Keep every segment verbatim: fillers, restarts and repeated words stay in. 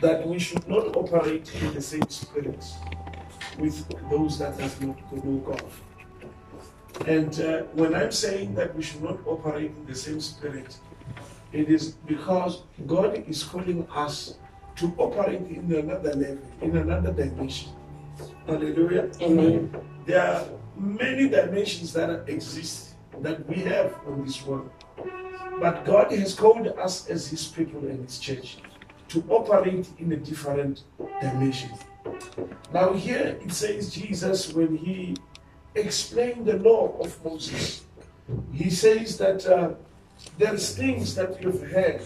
that we should not operate in the same spirit with those that have not know God. And uh, when I'm saying that we should not operate in the same spirit, it is because God is calling us to operate in another level, in another dimension. Hallelujah. Amen. There are many dimensions that exist that we have on this world. But God has called us as His people and His church to operate in a different dimension. Now here it says Jesus, when He explained the law of Moses, He says that uh, there's things that you've heard,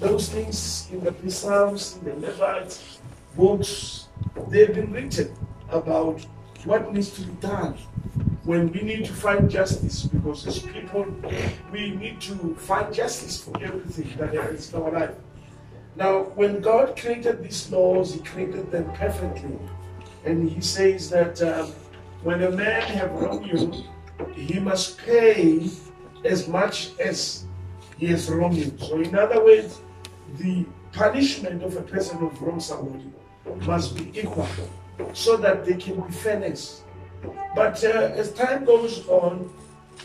those things in the Psalms, in the Levite books, they've been written about what needs to be done when we need to find justice, because as people, we need to find justice for everything that happens in our life. Now, when God created these laws, He created them perfectly. And He says that um, when a man has wronged you, he must pay as much as he has wronged you. So in other words, the punishment of a person who wrongs somebody must be equal, so that they can be fairness. But uh, as time goes on,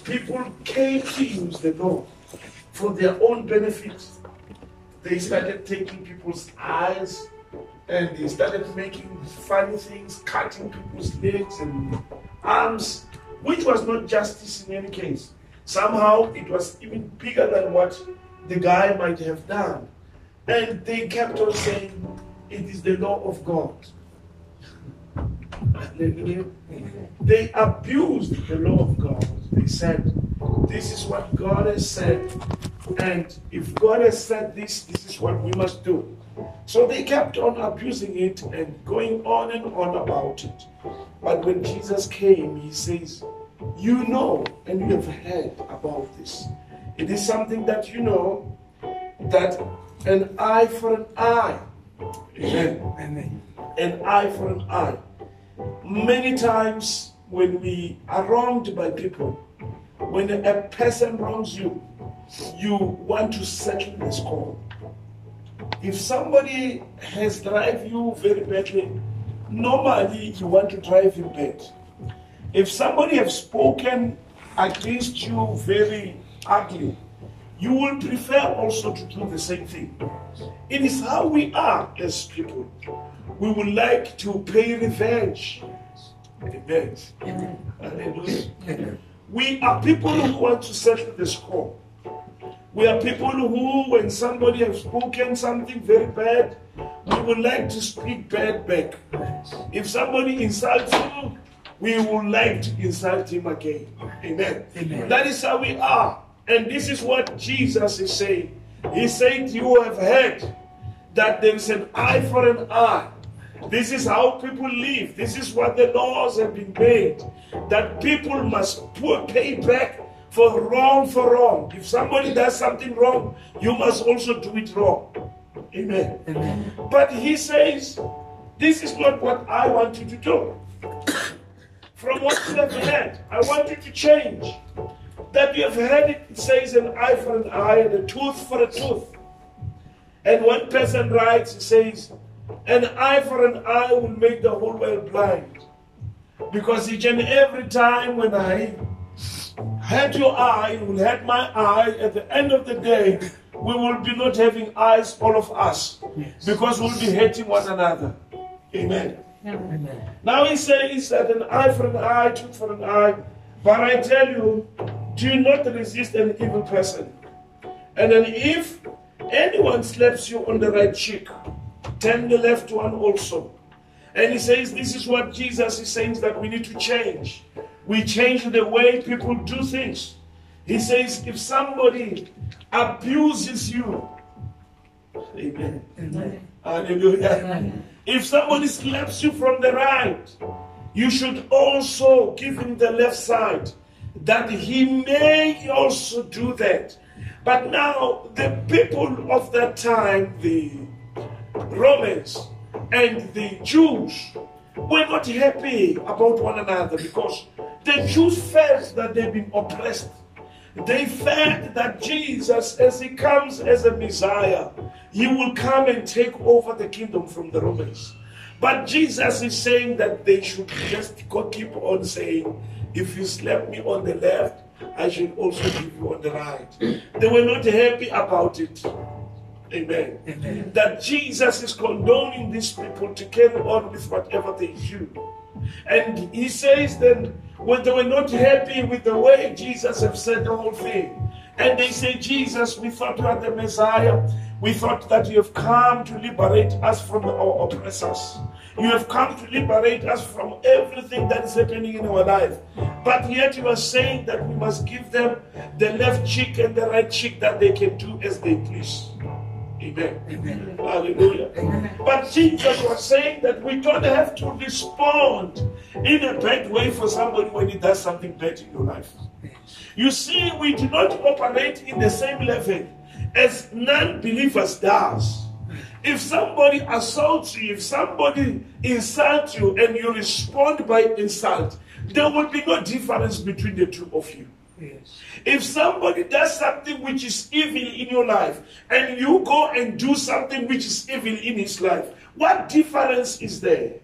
people came to use the law for their own benefit. They started taking people's eyes, and they started making funny things, cutting people's legs and arms, which was not justice in any case. Somehow it was even bigger than what the guy might have done. And they kept on saying, it is the law of God. They abused the law of God. They said, this is what God has said, and if God has said this, this is what we must do. So they kept on abusing it and going on and on about it. But when Jesus came, He says, you know and you have heard about this. It is something that you know, that an eye for an eye. Amen. An eye for an eye. Many times when we are wronged by people, when a person wrongs you, you want to settle the score. If somebody has driven you very badly, normally you want to drive him back. If somebody has spoken against you very ugly, you will prefer also to do the same thing. It is how we are as people. We would like to pay revenge. Revenge. Amen. We are people who want to settle the score. We are people who, when somebody has spoken something very bad, we would like to speak bad back. If somebody insults you, we would like to insult him again. Amen. Amen. That is how we are. And this is what Jesus is saying. He said, you have heard that there is an eye for an eye. This is how people live. This is what the laws have been made, that people must pay back for wrong for wrong. If somebody does something wrong, you must also do it wrong. Amen. Amen. But He says, this is not what I want you to do. From what you have heard, I want you to change. That you have heard it, it says an eye for an eye and a tooth for a tooth. And one person writes, it says, an eye for an eye will make the whole world blind. Because each and every time when I hurt your eye, you will hurt my eye. At the end of the day, we will be not having eyes, all of us. Yes. Because we'll be hating one another. Amen. Amen. Now He says that an eye for an eye, tooth for an eye. But I tell you, do not resist an evil person. And then if anyone slaps you on the right cheek, turn the left one also. And He says, this is what Jesus is saying, that we need to change. We change the way people do things. He says, if somebody abuses you, amen. Amen. Hallelujah. Amen. If somebody slaps you from the right, you should also give him the left side, that he may also do that. But now the people of that time, the Romans and the Jews, were not happy about one another, because the Jews felt that they've been oppressed. They feared that Jesus, as he comes as a Messiah, he will come and take over the kingdom from the Romans. But Jesus is saying that they should just go keep on saying, if you slap me on the left, I should also give you on the right. They were not happy about it. Amen. Amen. That Jesus is condoning these people to carry on with whatever they do. And he says that when they were not happy with the way Jesus had said the whole thing, and they say, Jesus, we thought you are the Messiah. We thought that you have come to liberate us from our oppressors. You have come to liberate us from everything that is happening in our life. But yet you are saying that we must give them the left cheek and the right cheek, that they can do as they please. Amen. Amen. Hallelujah. Amen. But Jesus was saying that we don't have to respond in a bad way for somebody when he does something bad in your life. You see, we do not operate in the same level as non-believers does. If somebody assaults you, if somebody insults you and you respond by insult, there will be no difference between the two of you. Yes. If somebody does something which is evil in your life and you go and do something which is evil in his life, what difference is there?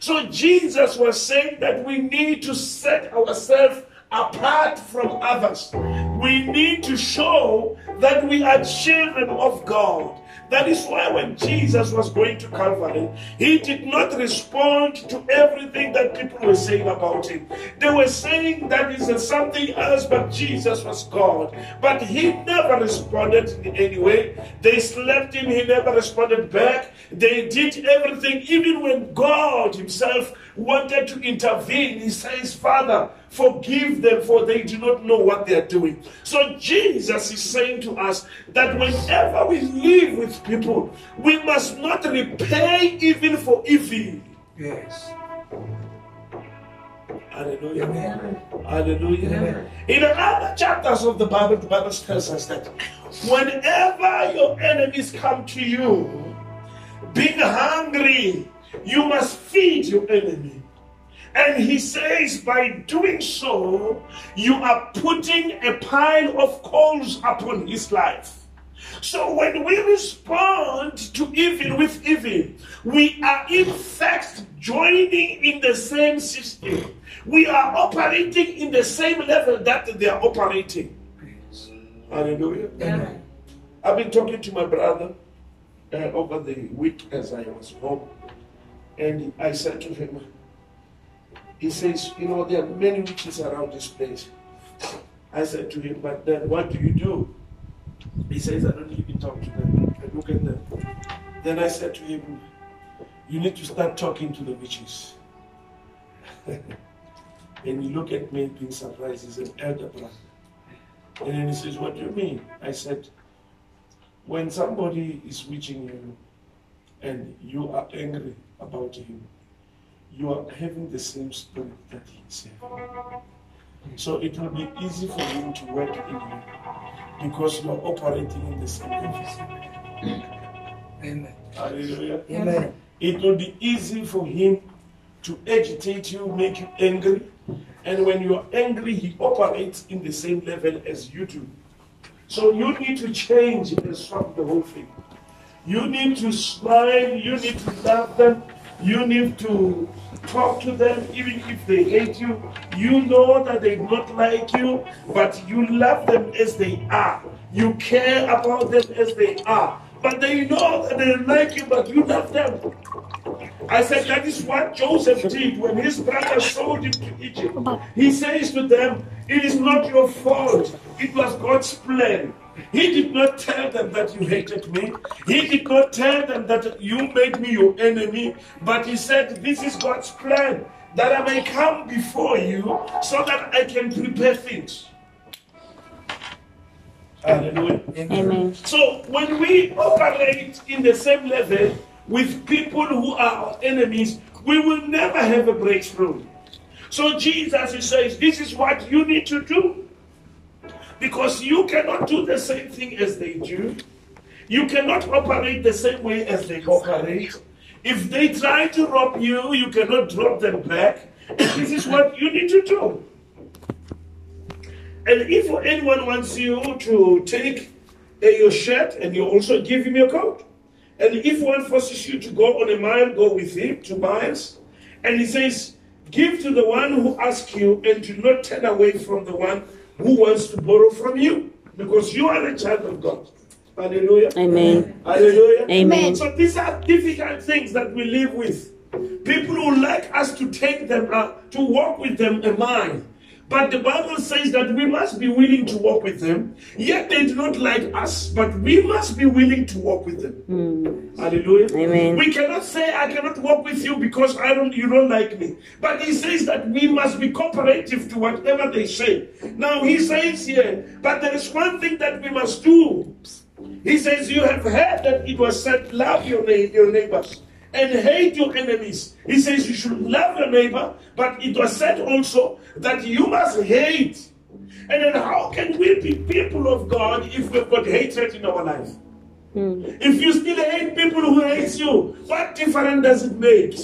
So Jesus was saying that we need to set ourselves apart from others. We need to show that we are children of God. That is why when Jesus was going to Calvary, he did not respond to everything that people were saying about him. They were saying that is something else, but Jesus was God. But he never responded in any way. They slapped him, he never responded back. They did everything, even when God himself wanted to intervene. He says, Father, forgive them, for they do not know what they are doing. So Jesus is saying to us that whenever we live with people, we must not repay evil for evil. Yes. Hallelujah. Amen. Hallelujah. Amen. In other chapters of the Bible, the Bible tells us that whenever your enemies come to you, being hungry, you must feed your enemy. And he says, by doing so, you are putting a pile of coals upon his life. So when we respond to evil with evil, we are in fact joining in the same system. We are operating in the same level that they are operating. Hallelujah. Amen. I've been talking to my brother uh, over the week as I was home. And I said to him, he says, you know, there are many witches around this place. I said to him, but then what do you do? He says, I don't even talk to them. I look at them. Then I said to him, you need to start talking to the witches. And he looked at me being surprised. He's an elder brother. And then he says, what do you mean? I said, when somebody is witching you and you are angry about him, you are having the same spirit that he is having. So it will be easy for him to work in you because you are operating in the same way. Amen. Hallelujah. Amen. It will be easy for him to agitate you, make you angry. And when you are angry, he operates in the same level as you do. So you need to change and stop the whole thing. You need to smile, you need to love them. You need to talk to them, even if they hate you. You know that they do not like you, but you love them as they are. You care about them as they are. But they know that they don't like you, but you love them. I said, that is what Joseph did when his brother sold him to Egypt. He says to them, it is not your fault. It was God's plan. He did not tell them that you hated me. He did not tell them that you made me your enemy. But he said, this is God's plan, that I may come before you so that I can prepare things. Hallelujah. Amen. So when we operate in the same level with people who are our enemies, we will never have a breakthrough. So Jesus, he says, this is what you need to do. Because you cannot do the same thing as they do. You cannot operate the same way as they operate. If they try to rob you, you cannot drop them back. This is what you need to do. And if anyone wants you to take uh, your shirt, and you also give him your coat. And if one forces you to go on a mile, go with him two miles. And he says, give to the one who asks you, and do not turn away from the one who wants to borrow from you, because you are a child of God. Hallelujah. Amen. Hallelujah. Amen. So these are difficult things that we live with. People who like us to take them, uh, to walk with them a mile. But the Bible says that we must be willing to walk with them. Yet they do not like us, but we must be willing to walk with them. Mm. Hallelujah. Amen. We cannot say, I cannot walk with you because I don't, you don't like me. But he says that we must be cooperative to whatever they say. Now he says here, but there is one thing that we must do. He says, you have heard that it was said, love your, na your neighbors and hate your enemies. He says you should love your neighbor, but it was said also that you must hate. And then how can we be people of God if we've got hatred in our life? Mm. If you still hate people who hate you, what difference does it make?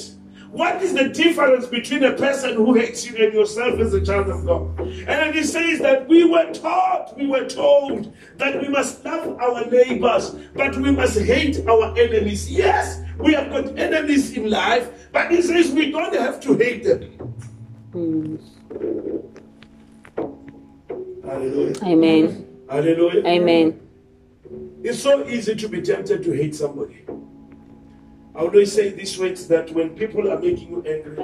What is the difference between a person who hates you and yourself as a child of God? And then he says that we were taught, we were told that we must love our neighbors, but we must hate our enemies. Yes, we have got enemies in life, but he says we don't have to hate them. Mm. Hallelujah. Amen. Hallelujah. Amen. It's so easy to be tempted to hate somebody. I always say this way, that when people are making you angry,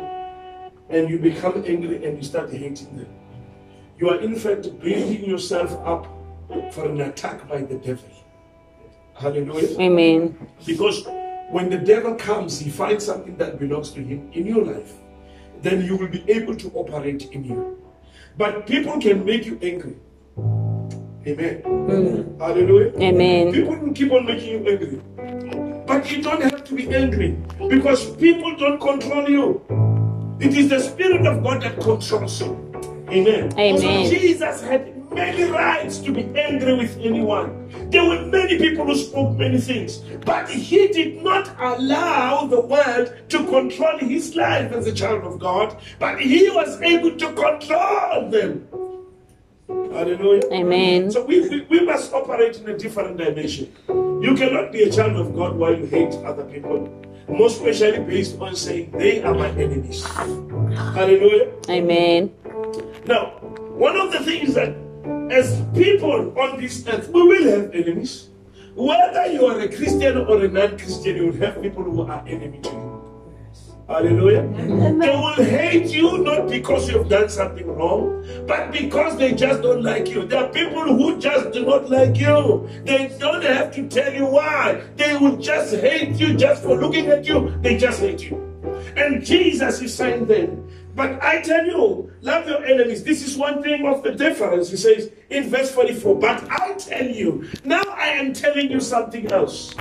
and you become angry and you start hating them, you are in fact building yourself up for an attack by the devil. Hallelujah. Amen. Because when the devil comes, he finds something that belongs to him in your life. Then you will be able to operate in you. But people can make you angry. Amen. Mm. Hallelujah. Amen. People will keep on making you angry. But you don't have to be angry, because people don't control you. It is the Spirit of God that controls you. Amen. Amen. So Jesus had many rights to be angry with anyone. There were many people who spoke many things. But he did not allow the world to control his life as a child of God. But he was able to control them. Hallelujah. Amen. So we, we, we must operate in a different dimension. You cannot be a child of God while you hate other people, most especially based on saying they are my enemies. Hallelujah. Amen. Now, one of the things that as people on this earth, we will have enemies. Whether you are a Christian or a non-Christian, you will have people who are enemy to you. Hallelujah. Amen. They will hate you not because you have done something wrong, but because they just don't like you. There are people who just do not like you. They don't have to tell you why. They will just hate you just for looking at you. They just hate you. And Jesus is saying then, but I tell you, love your enemies. This is one thing of the difference. He says in verse forty-four, but I tell you, now I am telling you something else,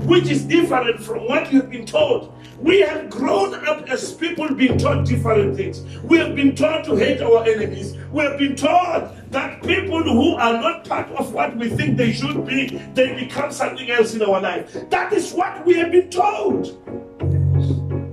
which is different from what you've been taught. We have grown up as people being taught different things. We have been taught to hate our enemies. We have been taught that people who are not part of what we think they should be, they become something else in our life. That is what we have been told.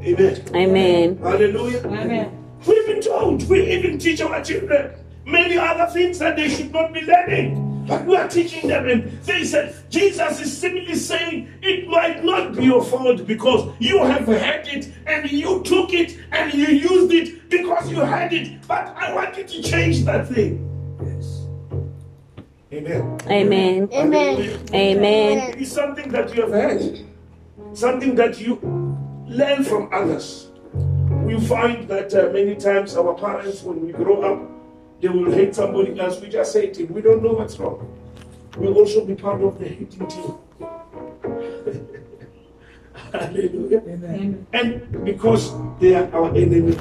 Amen. Amen. Hallelujah. Amen. We've been told. We even teach our children many other things that they should not be learning. But we are teaching them, and they said, Jesus is simply saying, it might not be your fault because you have had it, and you took it, and you used it because you had it. But I want you to change that thing. Yes. Amen. Amen. Amen. Amen. It's something that you have had, something that you learn from others. We find that uh, many times our parents, when we grow up, they will hate somebody else. We just hate him. We don't know what's wrong. We'll also be part of the hating team. Hallelujah. Amen. And because they are our enemy.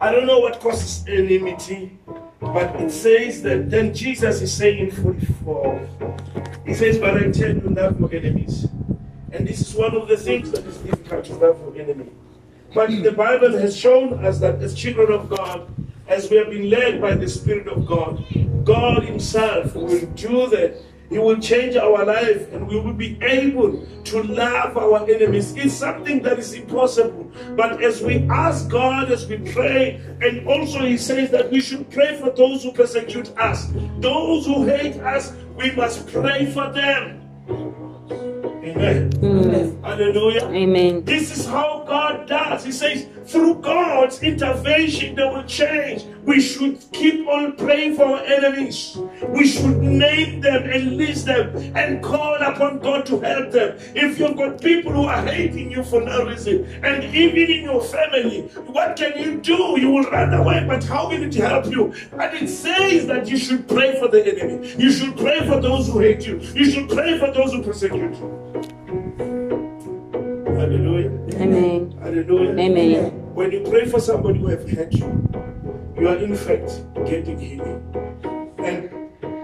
I don't know what causes enmity, but it says that then Jesus is saying in forty-four, he says, but I tell you, love your enemies. And this is one of the things that is difficult, to love your enemy. But the Bible has shown us that as children of God, as we have been led by the Spirit of God, God himself will do the He will change our life, and we will be able to love our enemies. It's something that is impossible. But as we ask God, as we pray, and also He says that we should pray for those who persecute us. Those who hate us, we must pray for them. Amen. Mm. Hallelujah. Amen. This is how God does. He says, through God's intervention, they will change. We should keep on praying for our enemies. We should name them and list them and call upon God to help them. If you've got people who are hating you for no reason, and even in your family, what can you do? You will run away, but how will it help you? And it says that you should pray for the enemy. You should pray for those who hate you. You should pray for those who persecute you. Hallelujah. Amen. Hallelujah. Amen. When you pray for somebody who have hurt you, you are in fact getting healing. And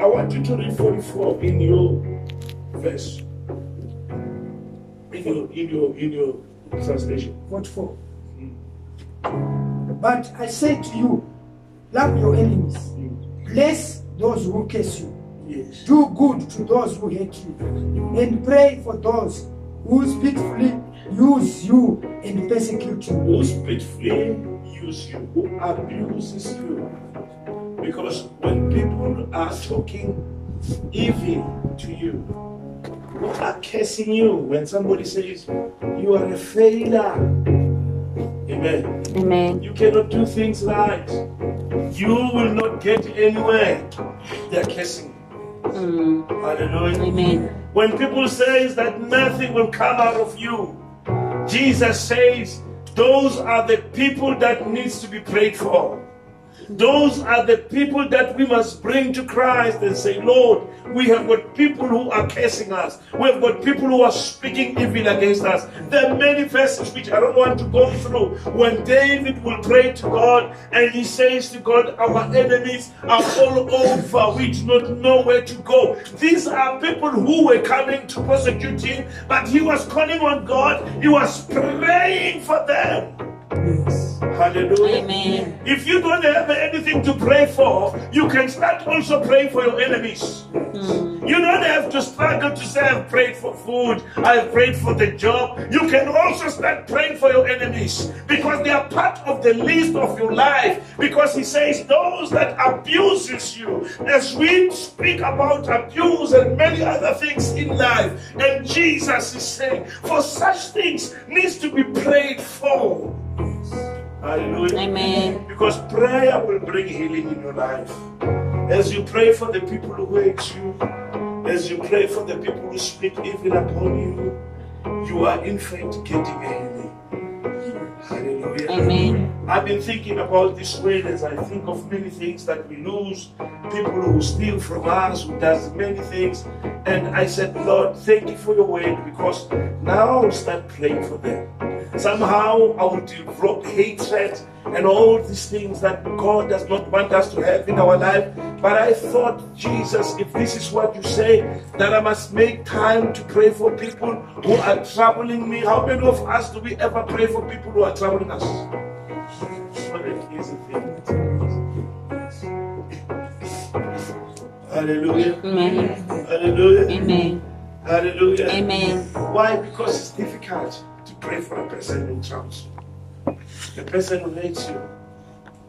I want you to read forty-four in your verse. In your in your in your translation. What for? Mm. But I say to you, love your enemies, mm. bless those who curse you, yes. do good to those who hate you, and pray for those who spitefully use you and persecute you. Who spitefully use you, who abuses you. Because when people are talking evil to you, who are cursing you, when somebody says, you are a failure. Amen. Amen. You cannot do things right. You will not get anywhere. They are cursing you. Mm. Hallelujah. Amen. When people say that nothing will come out of you, Jesus says those are the people that needs to be prayed for. Those are the people that we must bring to Christ and say, Lord, we have got people who are cursing us. We have got people who are speaking evil against us. There are many verses which I don't want to go through. When David will pray to God and he says to God, our enemies are all over. We do not know where to go. These are people who were coming to persecute him, but he was calling on God. He was praying for them. Yes. Hallelujah. Amen. If you don't have anything to pray for, you can start also praying for your enemies. Mm. You don't have to struggle to say, I've prayed for food, I've prayed for the job. You can also start praying for your enemies because they are part of the list of your life. Because he says, those that abuses you, as we speak about abuse and many other things in life, and Jesus is saying, for such things needs to be prayed for. Hallelujah. Amen. Because prayer will bring healing in your life. As you pray for the people who hate you, as you pray for the people who speak evil upon you, you are in fact getting a healing. Hallelujah. Amen. I've been thinking about this way as I think of many things that we lose, people who steal from us, who does many things. And I said, Lord, thank you for your word, because now I'll start praying for them. Somehow I will develop hatred and all these things that God does not want us to have in our life. But I thought, Jesus, if this is what you say, that I must make time to pray for people who are troubling me. How many of us do we ever pray for people who are troubling us? What an easy thing. Hallelujah. Amen. Hallelujah. Amen. Hallelujah. Amen. Why? Because it's difficult to pray for a person who troubles you, a person who hates you,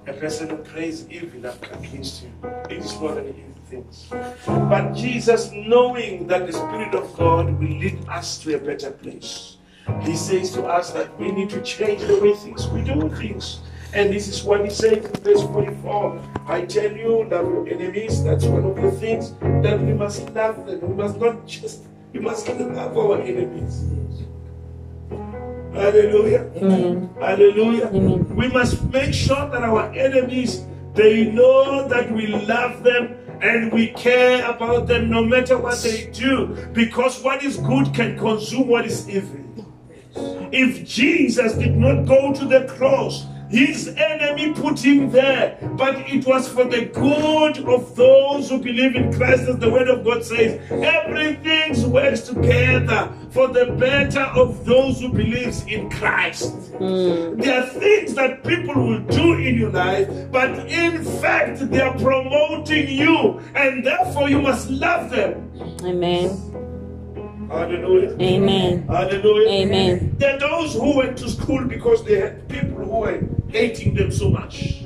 a person who prays evil against you. It is not an easy thing. But Jesus, knowing that the Spirit of God will lead us to a better place, He says to us that we need to change the way things we do things. And this is what He says in verse forty-four. I tell you, love your enemies. That's one of the things that we must love them. We must not just, we must love our enemies. Hallelujah. Amen. Hallelujah. Amen. We must make sure that our enemies, they know that we love them and we care about them no matter what they do. Because what is good can consume what is evil. If Jesus did not go to the cross, His enemy put Him there. But it was for the good of those who believe in Christ, as the Word of God says. Everything works together for the better of those who believe in Christ. Mm. There are things that people will do in your life, but in fact, they are promoting you, and therefore you must love them. Amen. Hallelujah. Amen. Hallelujah. Amen. There are those who went to school because they had people who were hating them so much.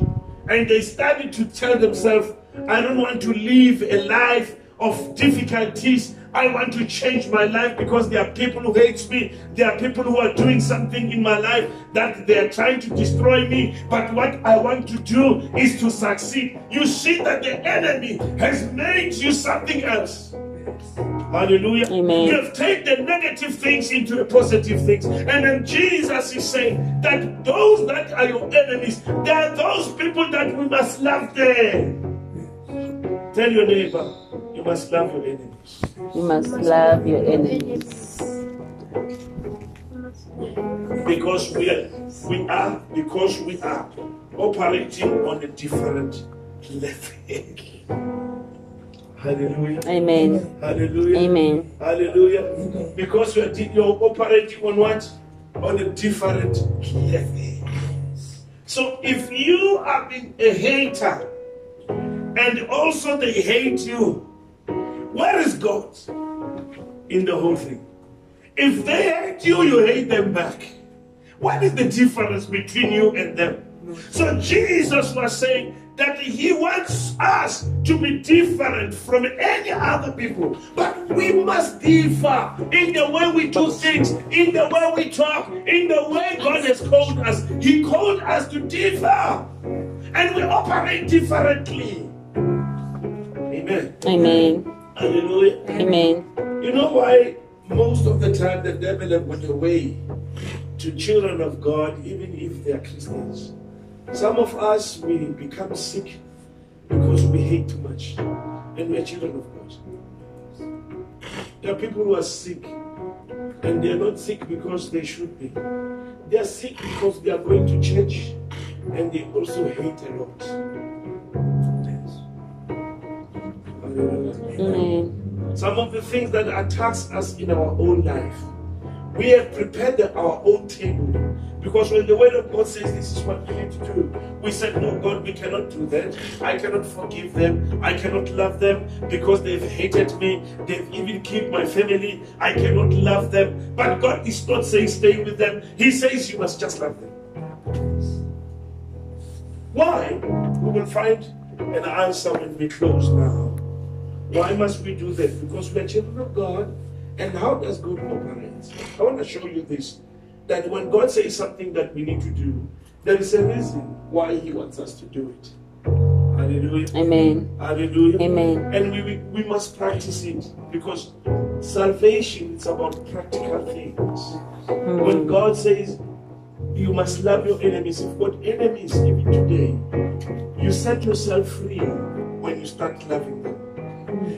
And they started to tell themselves, I don't want to live a life of difficulties. I want to change my life because there are people who hate me. There are people who are doing something in my life that they are trying to destroy me. But what I want to do is to succeed. You see that the enemy has made you something else. Hallelujah. Amen. You have taken negative things into positive things. And then Jesus is saying that those that are your enemies, they are those people that we must love them. Tell your neighbor, you must love your enemies. You must love your enemies. Because we are, we are, because we are operating on a different level. Hallelujah. Amen. Hallelujah. Amen. Hallelujah. Because you're, you're operating on what? On a different level. So if you are being a hater and also they hate you, where is God in the whole thing? If they hate you, you hate them back. What is the difference between you and them? So Jesus was saying that he wants us to be different from any other people. But we must differ in the way we do things, in the way we talk, in the way God has called us. He called us to differ. And we operate differently. Amen. Amen. Hallelujah. Amen. You know why most of the time the devil have went away to children of God, even if they are Christians? Some of us, we become sick because we hate too much, and we are children of God. There are people who are sick, and they are not sick because they should be. They are sick because they are going to church, and they also hate a lot. Yes. Mm. Some of the things that attacks us in our own life, we have prepared our own table. Because when the word of God says this is what you need to do, we said, no, God, we cannot do that. I cannot forgive them. I cannot love them because they've hated me. They've even killed my family. I cannot love them. But God is not saying stay with them. He says you must just love them. Why? We will find an answer when we close now. Why must we do that? Because we are children of God. And how does God operate? I want to show you this, that when God says something that we need to do, there is a reason why he wants us to do it. Hallelujah. Amen. Hallelujah. Amen. And we, we, we must practice it, because salvation is about practical things. Mm. When God says, you must love your enemies. If you've got enemies even today, you set yourself free when you start loving them.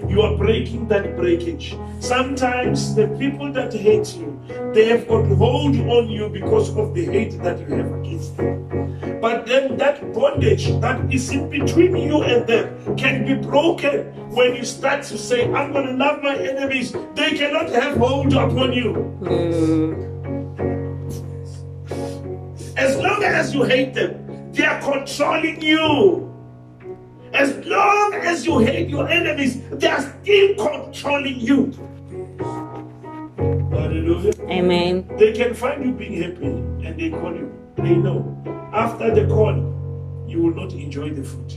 You are breaking that breakage. Sometimes the people that hate you, they have got hold on you because of the hate that you have against them. But then that bondage that is in between you and them can be broken when you start to say, I'm going to love my enemies. They cannot have hold upon you. Mm. As long as you hate them, they are controlling you. As long as you hate your enemies, they are still controlling you. Hallelujah. Amen. They can find you being happy and they call you. They know. After the call, you will not enjoy the food.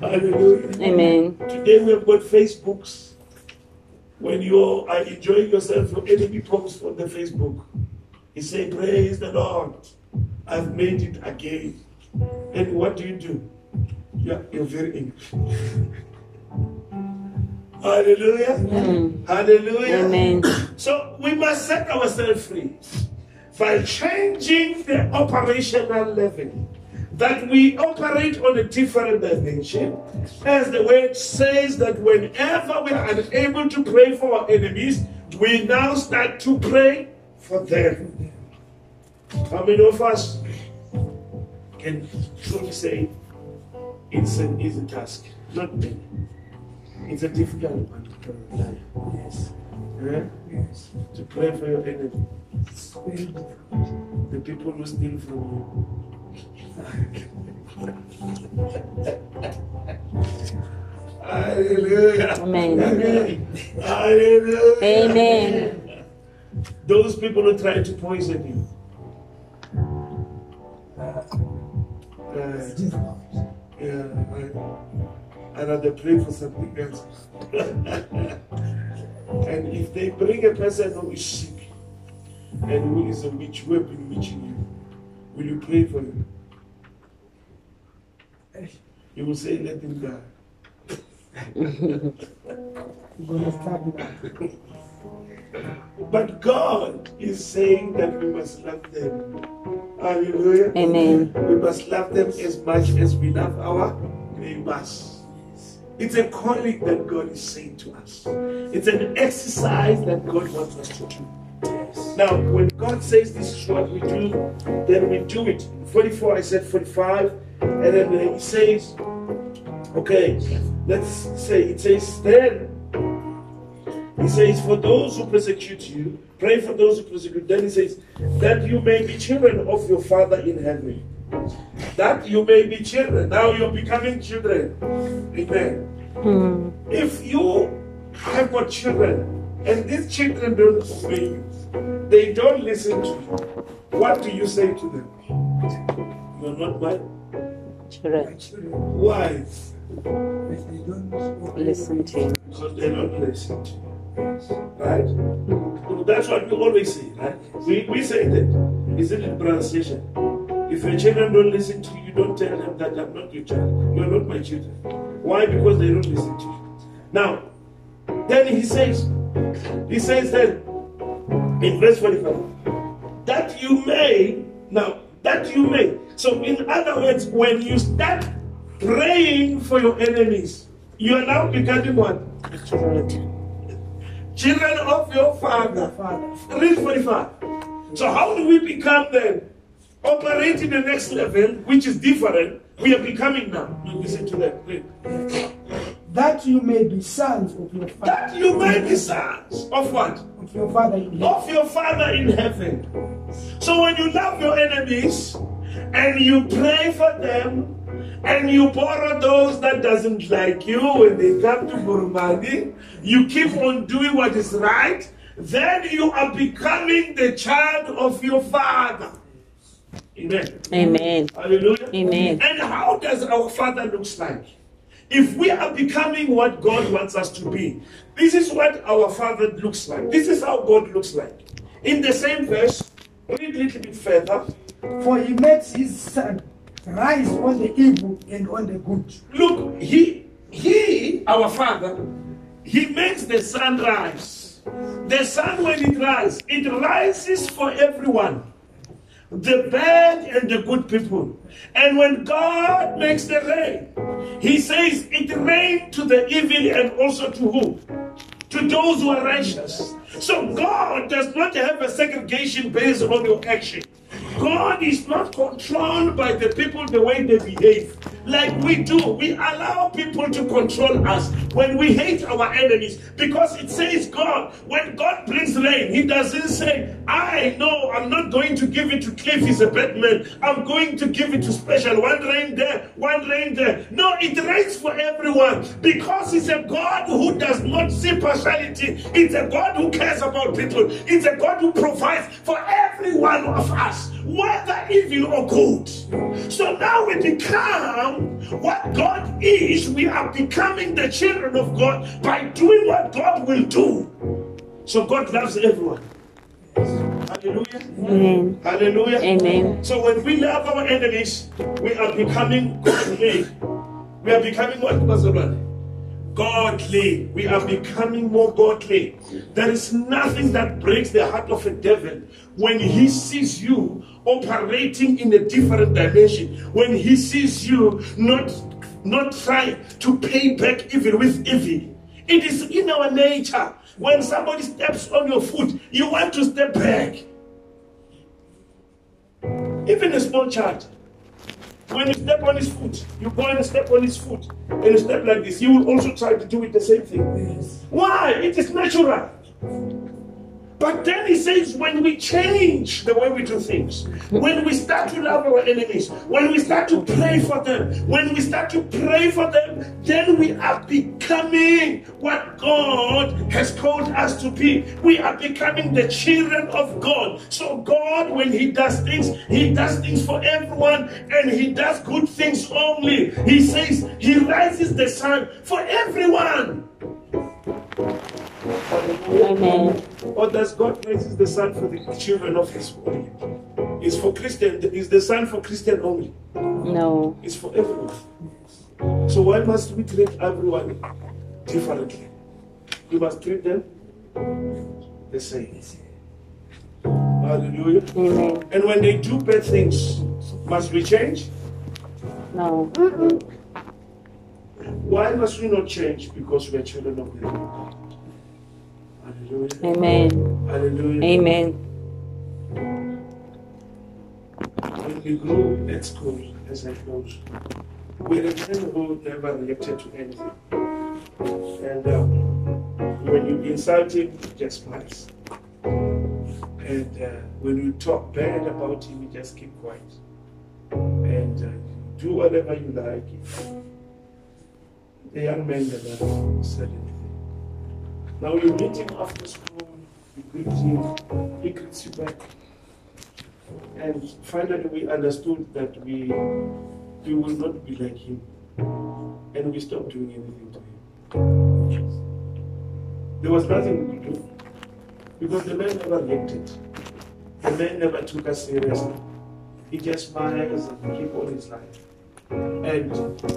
Hallelujah. Amen. Today we have got Facebooks. When you are enjoying yourself, your enemy posts on the Facebook. He says, praise the Lord. I've made it again. And what do you do? You're, you're very angry. Hallelujah. Mm. Hallelujah. Amen. So we must set ourselves free by changing the operational level. That we operate on a different dimension. As the word says that whenever we are unable to pray for our enemies, we now start to pray for them. How many of us can truly say it's an easy task? Not many. It's a difficult one to pray. Yes. Yeah? Yes. To pray for your enemy. The people who steal from you. Hallelujah. Amen. Amen. Hallelujah. Amen. Those people who try to poison you. Uh, yeah, I, and I pray for something else. And if they bring a person who is sick and who is a witch, who have been witching you, will you pray for him? You will say, let him die. But God is saying that we must love them. Hallelujah. Amen. We must love them as much as we love our neighbors. It's a calling that God is saying to us. It's an exercise that God wants us to do. Now, when God says this is what we do, then we do it. In forty-four, I said forty-five, and then he says, okay, let's say, it says then, he says, for those who persecute you, pray for those who persecute. Then he says, that you may be children of your Father in heaven. That you may be children. Now you're becoming children. Amen. Mm. If you have got children, and these children don't obey you, they don't listen to you, what do you say to them? You're not my children. Why? If they don't listen to you. Because they don't listen to you. Right? So that's what we always say, right? We, we say that. Is it in pronunciation? If your children don't listen to you, don't tell them that I'm not your child. You're not my children. Why? Because they don't listen to you. Now, then he says, he says that in verse forty-five, that you may, now, that you may. So in other words, when you start praying for your enemies, you are now becoming what? Children of your Father. Read forty-five. So how do we become then? Operate in the next level, which is different. We are becoming now. You listen to that. Read. That you may be sons of your Father. That you may be sons of what? Of your Father in heaven. Of your Father in heaven. So when you love your enemies, and you pray for them, and you borrow those that doesn't like you when they come to Burmadi, you keep on doing what is right, then you are becoming the child of your Father. Amen. Amen. Hallelujah. Amen. And how does our Father look like? If we are becoming what God wants us to be, this is what our Father looks like. This is how God looks like. In the same verse, read a little bit further. For he makes his son rise on the evil and on the good. Look, he, he, our Father, he makes the sun rise. The sun, when it rises, it rises for everyone. The bad and the good people. And when God makes the rain, he says it rains to the evil and also to who? To those who are righteous. So God does not have a segregation based on your action. God is not controlled by the people the way they behave. Like we do, we allow people to control us when we hate our enemies. Because it says God, when God brings rain, he doesn't say, I know I'm not going to give it to Cliff, he's a bad man. I'm going to give it to Special. One rain there, one rain there. No, it rains for everyone. Because it's a God who does not see partiality. It's a God who cares about people. It's a God who provides for every one of us, whether evil or good. So now we become what God is. We are becoming the children of God by doing what God will do. So God loves everyone. Hallelujah. Amen. Hallelujah. Amen. So when we love our enemies, we are becoming godly. We are becoming what was the word? Godly. We are becoming more godly. There is nothing that breaks the heart of a devil when he sees you operating in a different dimension, when he sees you not, not trying to pay back evil with evil. It is in our nature. When somebody steps on your foot, you want to step back. Even a small child, when you step on his foot, you go and step on his foot, and you step like this, you will also try to do it the same thing. Why? It is natural. But then he says, when we change the way we do things, when we start to love our enemies, when we start to pray for them, when we start to pray for them, then we are becoming what God has called us to be. We are becoming the children of God. So God, when he does things, he does things for everyone, and he does good things only. He says he rises the sun for everyone. Amen. Or does God raises the sun for the children of his only? It's for Christian. Is the sun for Christian only? No. It's for everyone. So why must we treat everyone differently? We must treat them the same. Hallelujah. Amen. And when they do bad things, must we change? No. Mm-mm. Why must we not change? Because we are children of the living God. Hallelujah. Amen. Hallelujah. Amen. When we grew at school, as I close, we were a friend who never reacted to anything. And um, when you insult him, he just smiles. And uh, when you talk bad about him, you just keep quiet. And uh, do whatever you like. The young man never said anything. Now you meet him after school, you greet him, he greets you back. And finally we understood that we, we will not be like him. And we stopped doing anything to him. There was nothing we could do. Because the man never reacted. The man never took us seriously. He just smiles and keep on his life. And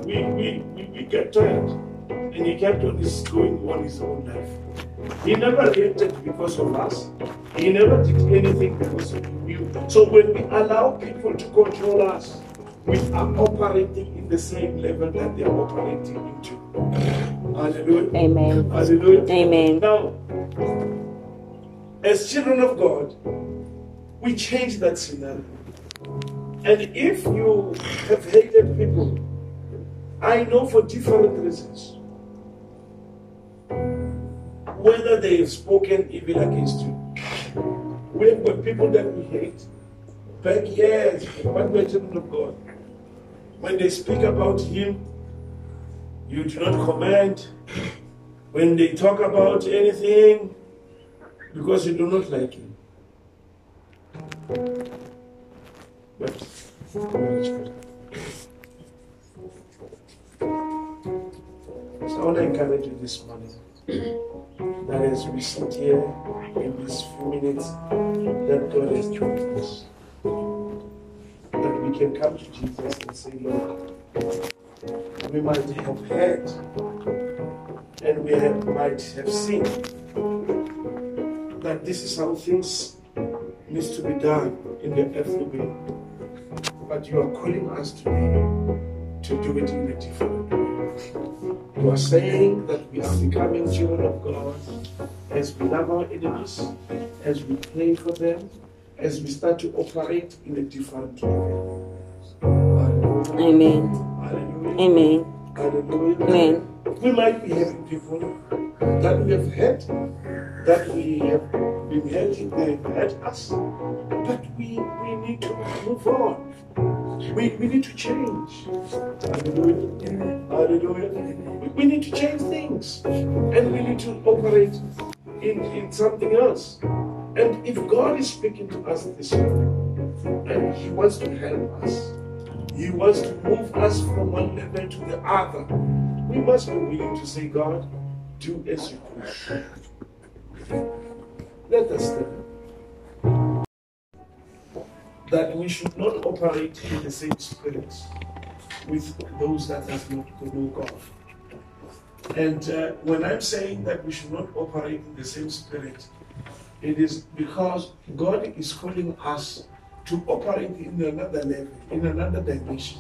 we, we, we, we get tired, and he kept on his going on his own life. He never reacted because of us. He never did anything because of you. So when we allow people to control us, we are operating in the same level that they are operating into. Hallelujah. Amen. Hallelujah. Amen. Now, as children of God, we change that scenario. And if you have hated people, I know for different reasons, whether they have spoken evil against you. We have got people that we hate. Back years, when we're children of God, when they speak about him, you do not comment. When they talk about anything, because you do not like him. But so I want to encourage you this morning that as we sit here in these few minutes, that God has chosen us. That we can come to Jesus and say, Lord, we might have heard and we have, might have seen that this is how things needs to be done in the earthly way. But you are calling us today to do it in a different way. You are saying that we are becoming children of God as we love our enemies, as we pray for them, as we start to operate in a different way. Amen. Hallelujah. Amen. Hallelujah. Amen. We might be having people that we have had, that we have been hurting, they've hurt us, but we, we need to move on. We, we need to change. Hallelujah. Hallelujah. We, we need to change things. And we need to operate in, in something else. And if God is speaking to us this morning, and he wants to help us, he wants to move us from one level to the other, we must be willing to say, God, do as you wish. Let us tell that we should not operate in the same spirit with those that have not known God. And uh, when I'm saying that we should not operate in the same spirit, it is because God is calling us to operate in another level, in another dimension.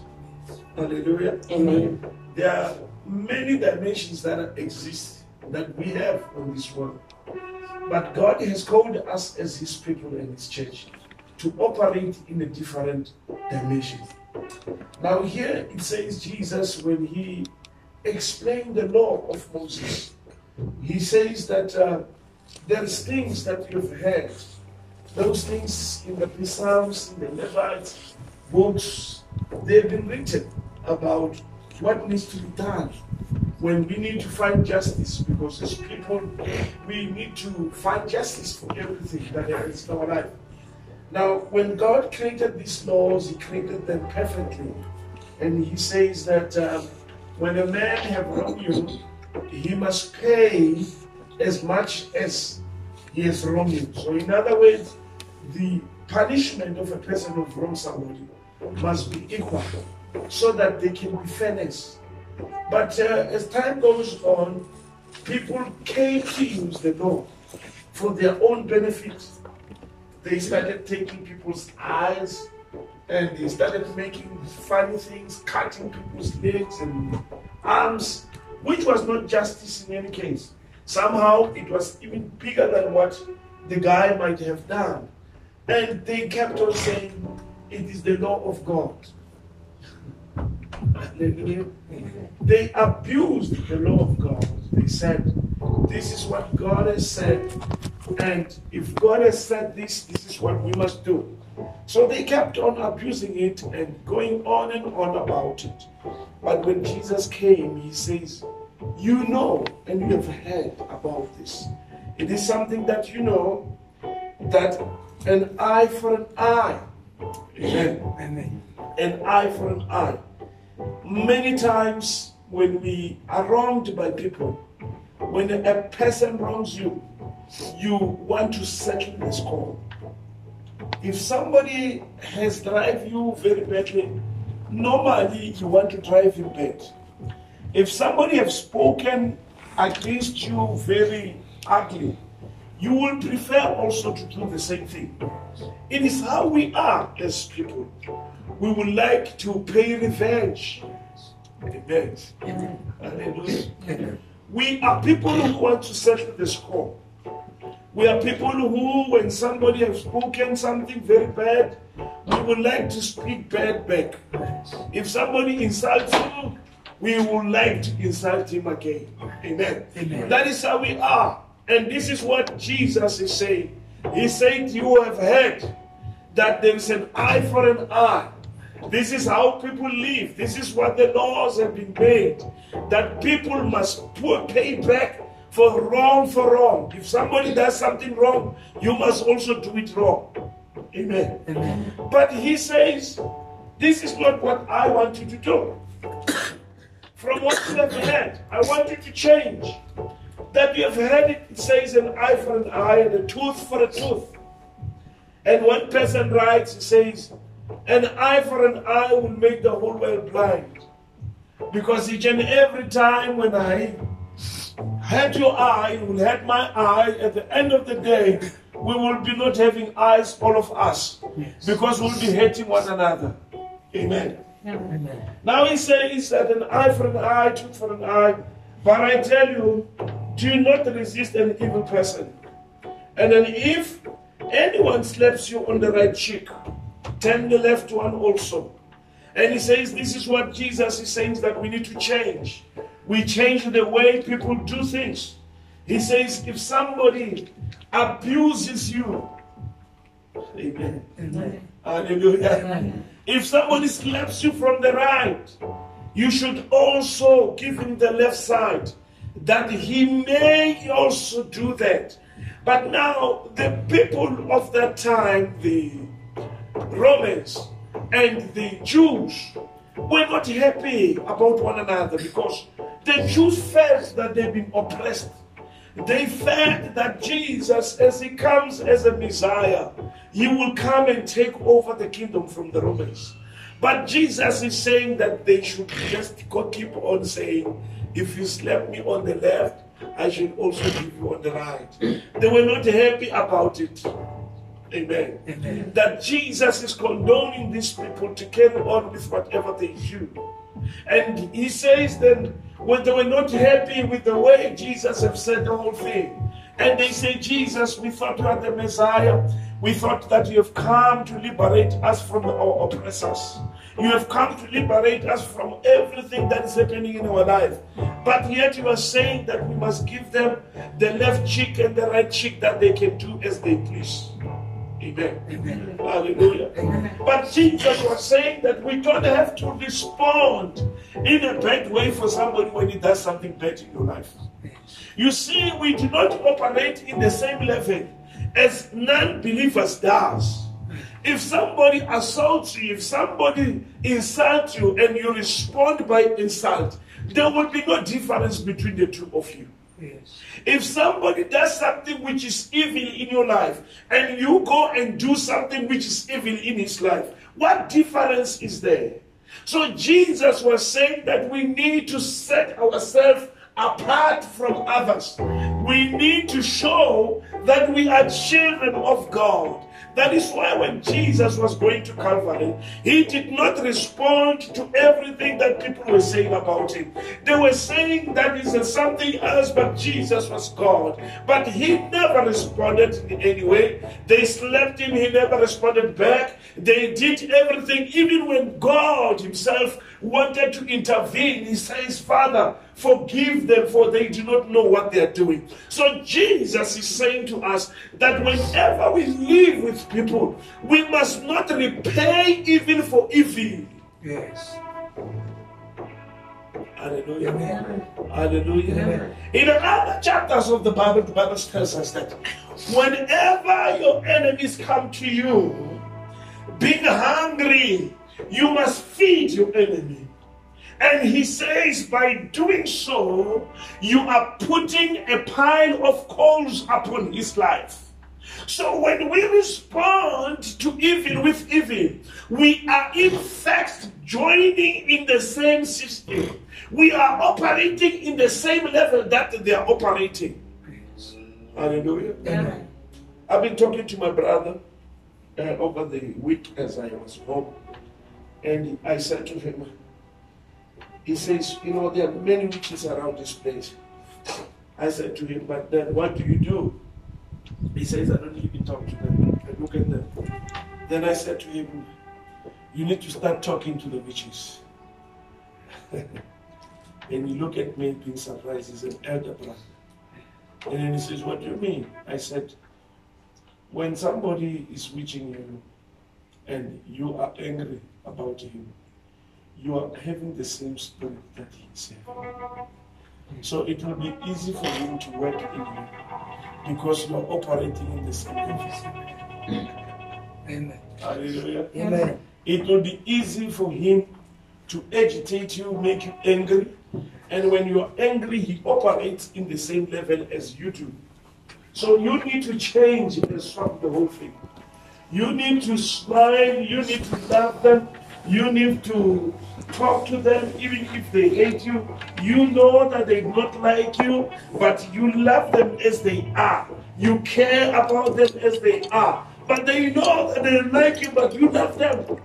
Hallelujah. Amen. There are many dimensions that exist that we have on this world. But God has called us as his people and his church to operate in a different dimension. Now here it says Jesus, when he explained the law of Moses, he says that uh, There's things that you've heard. Those things in the Psalms, in the Levite books, they've been written about what needs to be done when we need to find justice, because as people, we need to find justice for everything that happens in our life. Now, when God created these laws, He created them perfectly. And He says that um, when a man have wronged you, he must pay as much as he has wronged you. So in other words, the punishment of a person who wrongs somebody must be equal, so that they can be fairness. But uh, as time goes on, people came to use the law for their own benefit. They started taking people's eyes, and they started making funny things, cutting people's legs and arms, which was not justice in any case. Somehow it was even bigger than what the guy might have done. And they kept on saying, it is the law of God. They abused the law of God. They said, this is what God has said, and if God has said this, this is what we must do. So they kept on abusing it and going on and on about it. But when Jesus came, He says, you know and you have heard about this. It is something that you know, that an eye for an eye. Amen. An eye for an eye. Many times when we are wronged by people, when a person wrongs you, you want to settle the score. If somebody has driven you very badly, normally you want to drive him bad. If somebody has spoken against you very ugly, you will prefer also to do the same thing. It is how we are as people. We would like to pay revenge. Revenge. Hallelujah. We are people who want to settle the score. We are people who, when somebody has spoken something very bad, we would like to speak bad back. If somebody insults you, we would like to insult him again. Amen. Amen. That is how we are. And this is what Jesus is saying. He said, you have heard that there is an eye for an eye. This is how people live. This is what the laws have been made, that people must pay back for wrong for wrong. If somebody does something wrong, you must also do it wrong. Amen. Amen. But He says, this is not what I want you to do. From what you have heard, I want you to change. That you have heard it, it says an eye for an eye and a tooth for a tooth. And one person writes, it says, an eye for an eye will make the whole world blind. Because each and every time when I hurt your eye, you will hurt my eye. At the end of the day, we will be not having eyes, all of us. Yes. Because we will be hating one another. Amen. Amen. Now He says that an eye for an eye, tooth for an eye. But I tell you, do not resist an evil person. And then if anyone slaps you on the right cheek, turn the left one also. And He says, this is what Jesus is saying, that we need to change. We change the way people do things. He says, if somebody abuses you, amen, amen. Hallelujah. Amen. If somebody slaps you from the right, you should also give him the left side, that he may also do that. But now, the people of that time, the Romans and the Jews, were not happy about one another, because the Jews felt that they've been oppressed. They felt that Jesus, as He comes as a Messiah, He will come and take over the kingdom from the Romans. But Jesus is saying that they should just keep on saying, if you slap me on the left, I should also give you on the right. They were not happy about it. Amen. Amen. That Jesus is condoning these people to carry on with whatever they do. And He says then, when they were not happy with the way Jesus has said the whole thing, and they say, Jesus, we thought you are the Messiah. We thought that you have come to liberate us from our oppressors. You have come to liberate us from everything that is happening in our life. But yet you are saying that we must give them the left cheek and the right cheek, that they can do as they please. Amen. Amen. Hallelujah. Amen. But Jesus was saying that we don't have to respond in a bad way for somebody when he does something bad in your life. You see, we do not operate in the same level as non-believers does. If somebody assaults you, if somebody insults you, and you respond by insult, there would be no difference between the two of you. Yes. If somebody does something which is evil in your life, and you go and do something which is evil in his life, what difference is there? So Jesus was saying that we need to set ourselves apart from others. We need to show that we are children of God. That is why when Jesus was going to Calvary, he did not respond to everything that people were saying about him. They were saying that he said something else, but Jesus was God. But he never responded in any way. They slapped him, he never responded back. They did everything, even when God himself wanted to intervene. He says, Father, forgive them, for they do not know what they are doing. So Jesus is saying to us that whenever we live with people, we must not repay evil for evil. Yes. Hallelujah. Amen. Hallelujah. Amen. In other chapters of the Bible, the Bible tells us that whenever your enemies come to you, being hungry, you must feed your enemy. And he says, by doing so, you are putting a pile of coals upon his life. So when we respond to evil with evil, we are in fact joining in the same system. We are operating in the same level that they are operating. Yes. Hallelujah. Amen. I've been talking to my brother uh, over the week as I was home. And I said to him, he says, you know, there are many witches around this place. I said to him, but then what do you do? He says, I don't even talk to them. I look at them. Then I said to him, you need to start talking to the witches. And he looked at me being surprised. He said, elder brother. And then he says, what do you mean? I said, when somebody is witching you and you are angry about him, you are having the same spirit that he is having. So it will be easy for him to work in you because you are operating in the same way. Amen. Hallelujah. Amen. It will be easy for him to agitate you, make you angry. And when you are angry, he operates in the same level as you do. So you need to change and stop the whole thing. You need to smile, you need to love them, you need to talk to them, even if they hate you. You know that they do not like you, but you love them as they are. You care about them as they are. But they know that they don't like you, but you love them.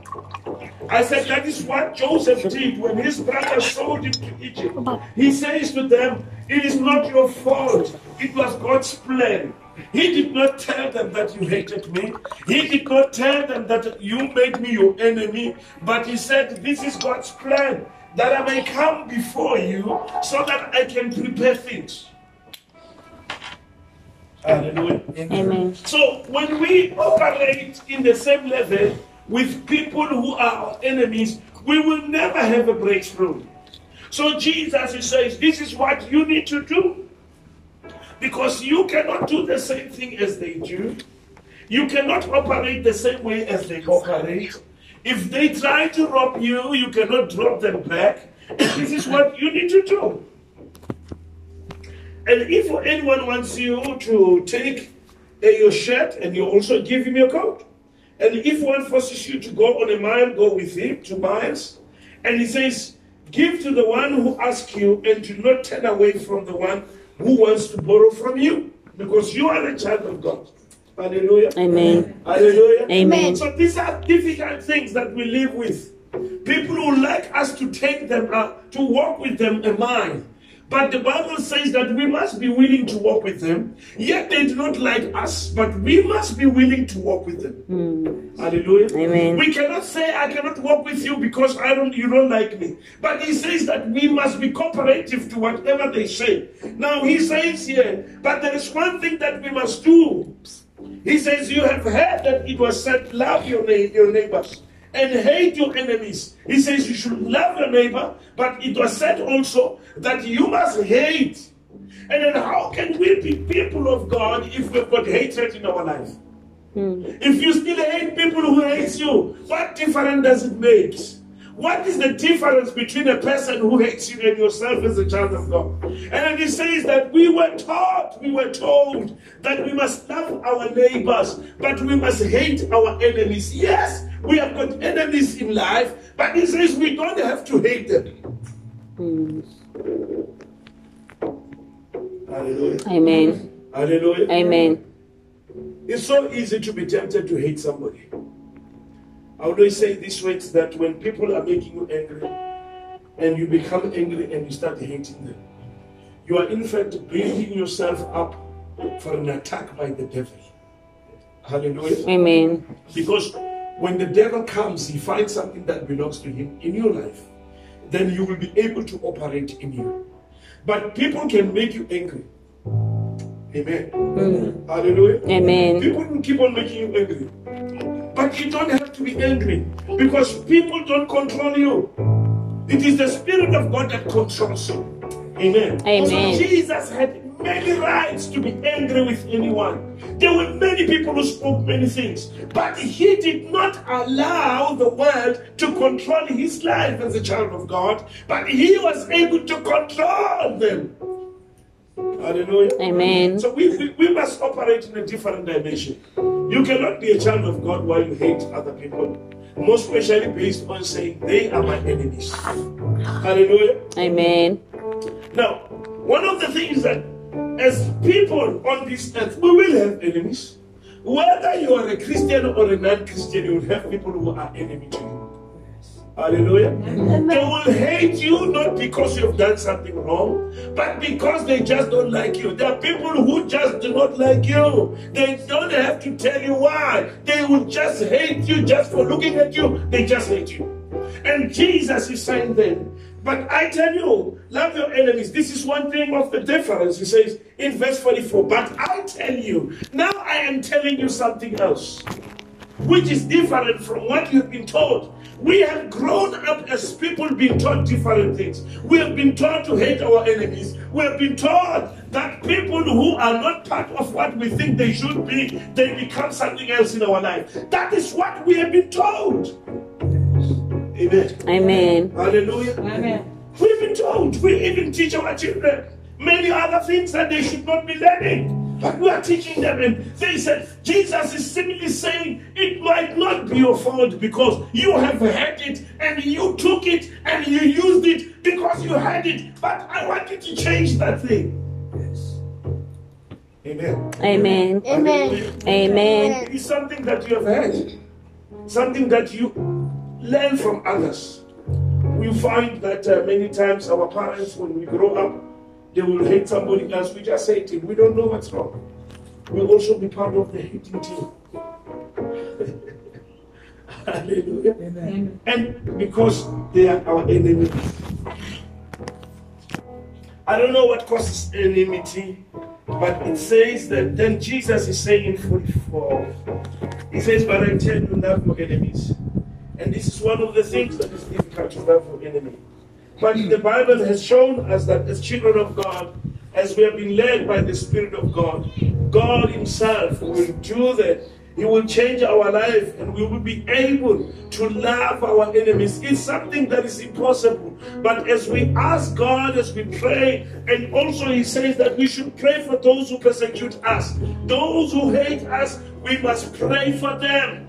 I said that is what Joseph did when his brother sold him to Egypt. He says to them, it is not your fault, it was God's plan. He did not tell them that you hated me. He did not tell them that you made me your enemy. But he said, this is God's plan, that I may come before you so that I can prepare things. Hallelujah. Amen. So when we operate in the same level with people who are our enemies, we will never have a breakthrough. So Jesus, he says, this is what you need to do. Because you cannot do the same thing as they do. You cannot operate the same way as they operate. If they try to rob you, you cannot drop them back. This is what you need to do. And if anyone wants you to take uh, your shirt, and you also give him your coat. And if one forces you to go on a mile, go with him two miles. And he says, give to the one who asks you, and do not turn away from the one who wants to borrow from you, because you are a child of God. Hallelujah. Amen. Hallelujah. Amen. So these are difficult things that we live with. People who like us to take them, uh, to walk with them a mile. But the Bible says that we must be willing to walk with them. Yet they do not like us, but we must be willing to walk with them. Mm. Hallelujah. Amen. We cannot say, I cannot walk with you because I don't, you don't like me. But he says that we must be cooperative to whatever they say. Now he says here, but there is one thing that we must do. He says, you have heard that it was said, love your, na- your neighbors and hate your enemies. He says you should love your neighbor, but it was said also that you must hate. And then how can we be people of God if we've got hatred in our life? Hmm. If you still hate people who hate you, what difference does it make? What is the difference between a person who hates you and yourself as a child of God? And then he says that we were taught, we were told that we must love our neighbors, but we must hate our enemies. Yes, we have got enemies in life, but he says we don't have to hate them. Mm. Hallelujah. Amen. Hallelujah. Amen. It's so easy to be tempted to hate somebody. I always say this way, that when people are making you angry and you become angry and you start hating them, you are in fact building yourself up for an attack by the devil. Hallelujah. Amen. Because when the devil comes, he finds something that belongs to him in your life. Then you will be able to operate in you. But people can make you angry. Amen. Mm. Hallelujah. Amen. People will keep on making you angry. But you don't have to be angry, because people don't control you. It is the Spirit of God that controls you. Amen. Amen. So Jesus had many rights to be angry with anyone. There were many people who spoke many things. But he did not allow the world to control his life as a child of God. But he was able to control them. Hallelujah. Amen. So we, we, we must operate in a different dimension. You cannot be a child of God while you hate other people, most especially based on saying they are my enemies. Hallelujah. Amen. Now, one of the things that as people on this earth, we will have enemies. Whether you are a Christian or a non-Christian, you will have people who are enemy to you. Hallelujah. Amen. They will hate you not because you've done something wrong, but because they just don't like you. There are people who just do not like you. They don't have to tell you why. They will just hate you just for looking at you. They just hate you. And Jesus is saying then, but I tell you, love your enemies. This is one thing of the difference. He says in verse forty-four, but I tell you, now I am telling you something else, which is different from what you've been taught. We have grown up as people being taught different things. We have been taught to hate our enemies. We have been taught that people who are not part of what we think they should be, they become something else in our life. That is what we have been told. Amen. Amen. Hallelujah. Amen. We've been told. We even teach our children many other things that they should not be learning. But we are teaching them, and they said, Jesus is simply saying, it might not be your fault because you have had it, and you took it, and you used it because you had it. But I want you to change that thing. Yes. Amen. Amen. Amen. Amen. It is something that you have had, something that you learn from others. We find that uh, many times our parents, when we grow up, they will hate somebody else. We just hate him. We don't know what's wrong. We'll also be part of the hating team. Hallelujah. Amen. And because they are our enemies. I don't know what causes enmity, but it says that then Jesus is saying in forty-four, he says, but I tell you, love your enemies. And this is one of the things that is difficult, to love your enemy. But the Bible has shown us that as children of God, as we have been led by the Spirit of God, God himself will do that. He will change our life, and we will be able to love our enemies. It's something that is impossible. But as we ask God, as we pray, and also he says that we should pray for those who persecute us. Those who hate us, we must pray for them.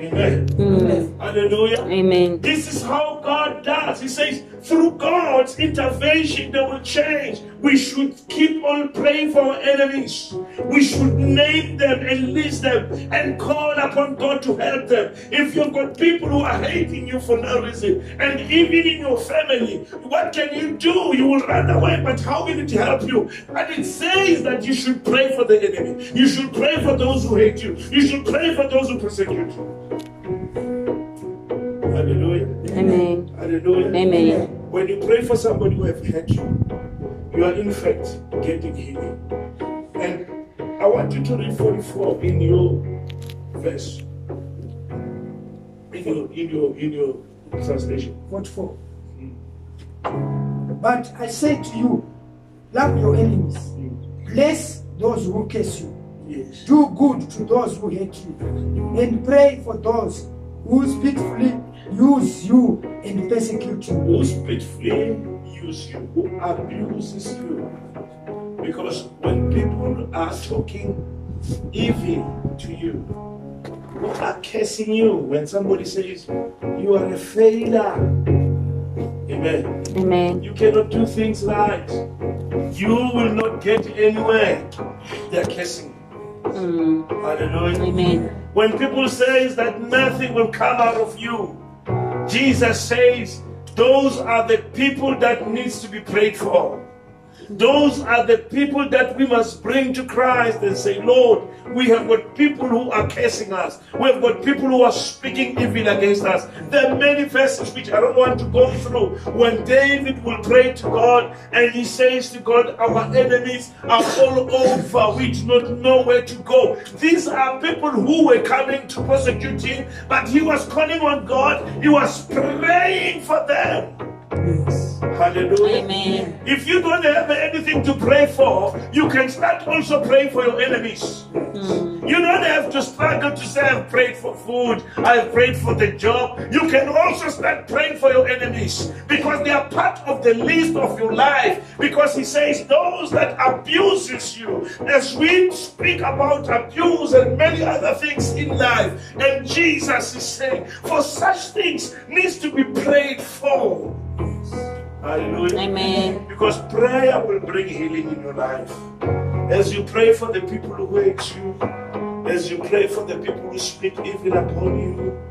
Amen. Mm. Hallelujah. Amen. This is how God does. He says, Through God's intervention, they will change. We should keep on praying for our enemies. We should name them and list them and call upon God to help them. If you've got people who are hating you for no reason, and even in your family, what can you do? You will run away, but how will it help you? And it says that you should pray for the enemy. You should pray for those who hate you. You should pray for those who persecute you. Hallelujah. Amen. Hallelujah. Amen. When you pray for somebody who has hurt you, you are in fact getting healing. And I want you to read forty-four in your verse. In your in your in your translation. forty-four. Mm. But I say to you, love your enemies, mm. bless those who curse you, yes. do good to those who hate you, and pray for those who spitefully use you and persecute you. Who spitefully use you, who abuses you. Because when people are talking evil to you, who are cursing you, when somebody says, you are a failure. Amen. Amen. You cannot do things right. You will not get anywhere. They are cursing you. Mm. Hallelujah. Amen. When people say that nothing will come out of you, Jesus says those are the people that needs to be prayed for. Those are the people that we must bring to Christ and say, Lord, we have got people who are cursing us. We have got people who are speaking evil against us. There are many verses which I don't want to go through. When David will pray to God and he says to God, our enemies are all over. We do not know where to go. These are people who were coming to persecute him, but he was calling on God. He was praying for them. Yes. Hallelujah. Amen. If you don't have anything to pray for, you can start also praying for your enemies. Mm. You don't have to struggle to say, I've prayed for food, I've prayed for the job. You can also start praying for your enemies because they are part of the list of your life. Because he says, those that abuses you, as we speak about abuse and many other things in life, and Jesus is saying, for such things needs to be prayed for. Hallelujah. Amen. Because prayer will bring healing in your life. As you pray for the people who hate you, as you pray for the people who speak evil upon you,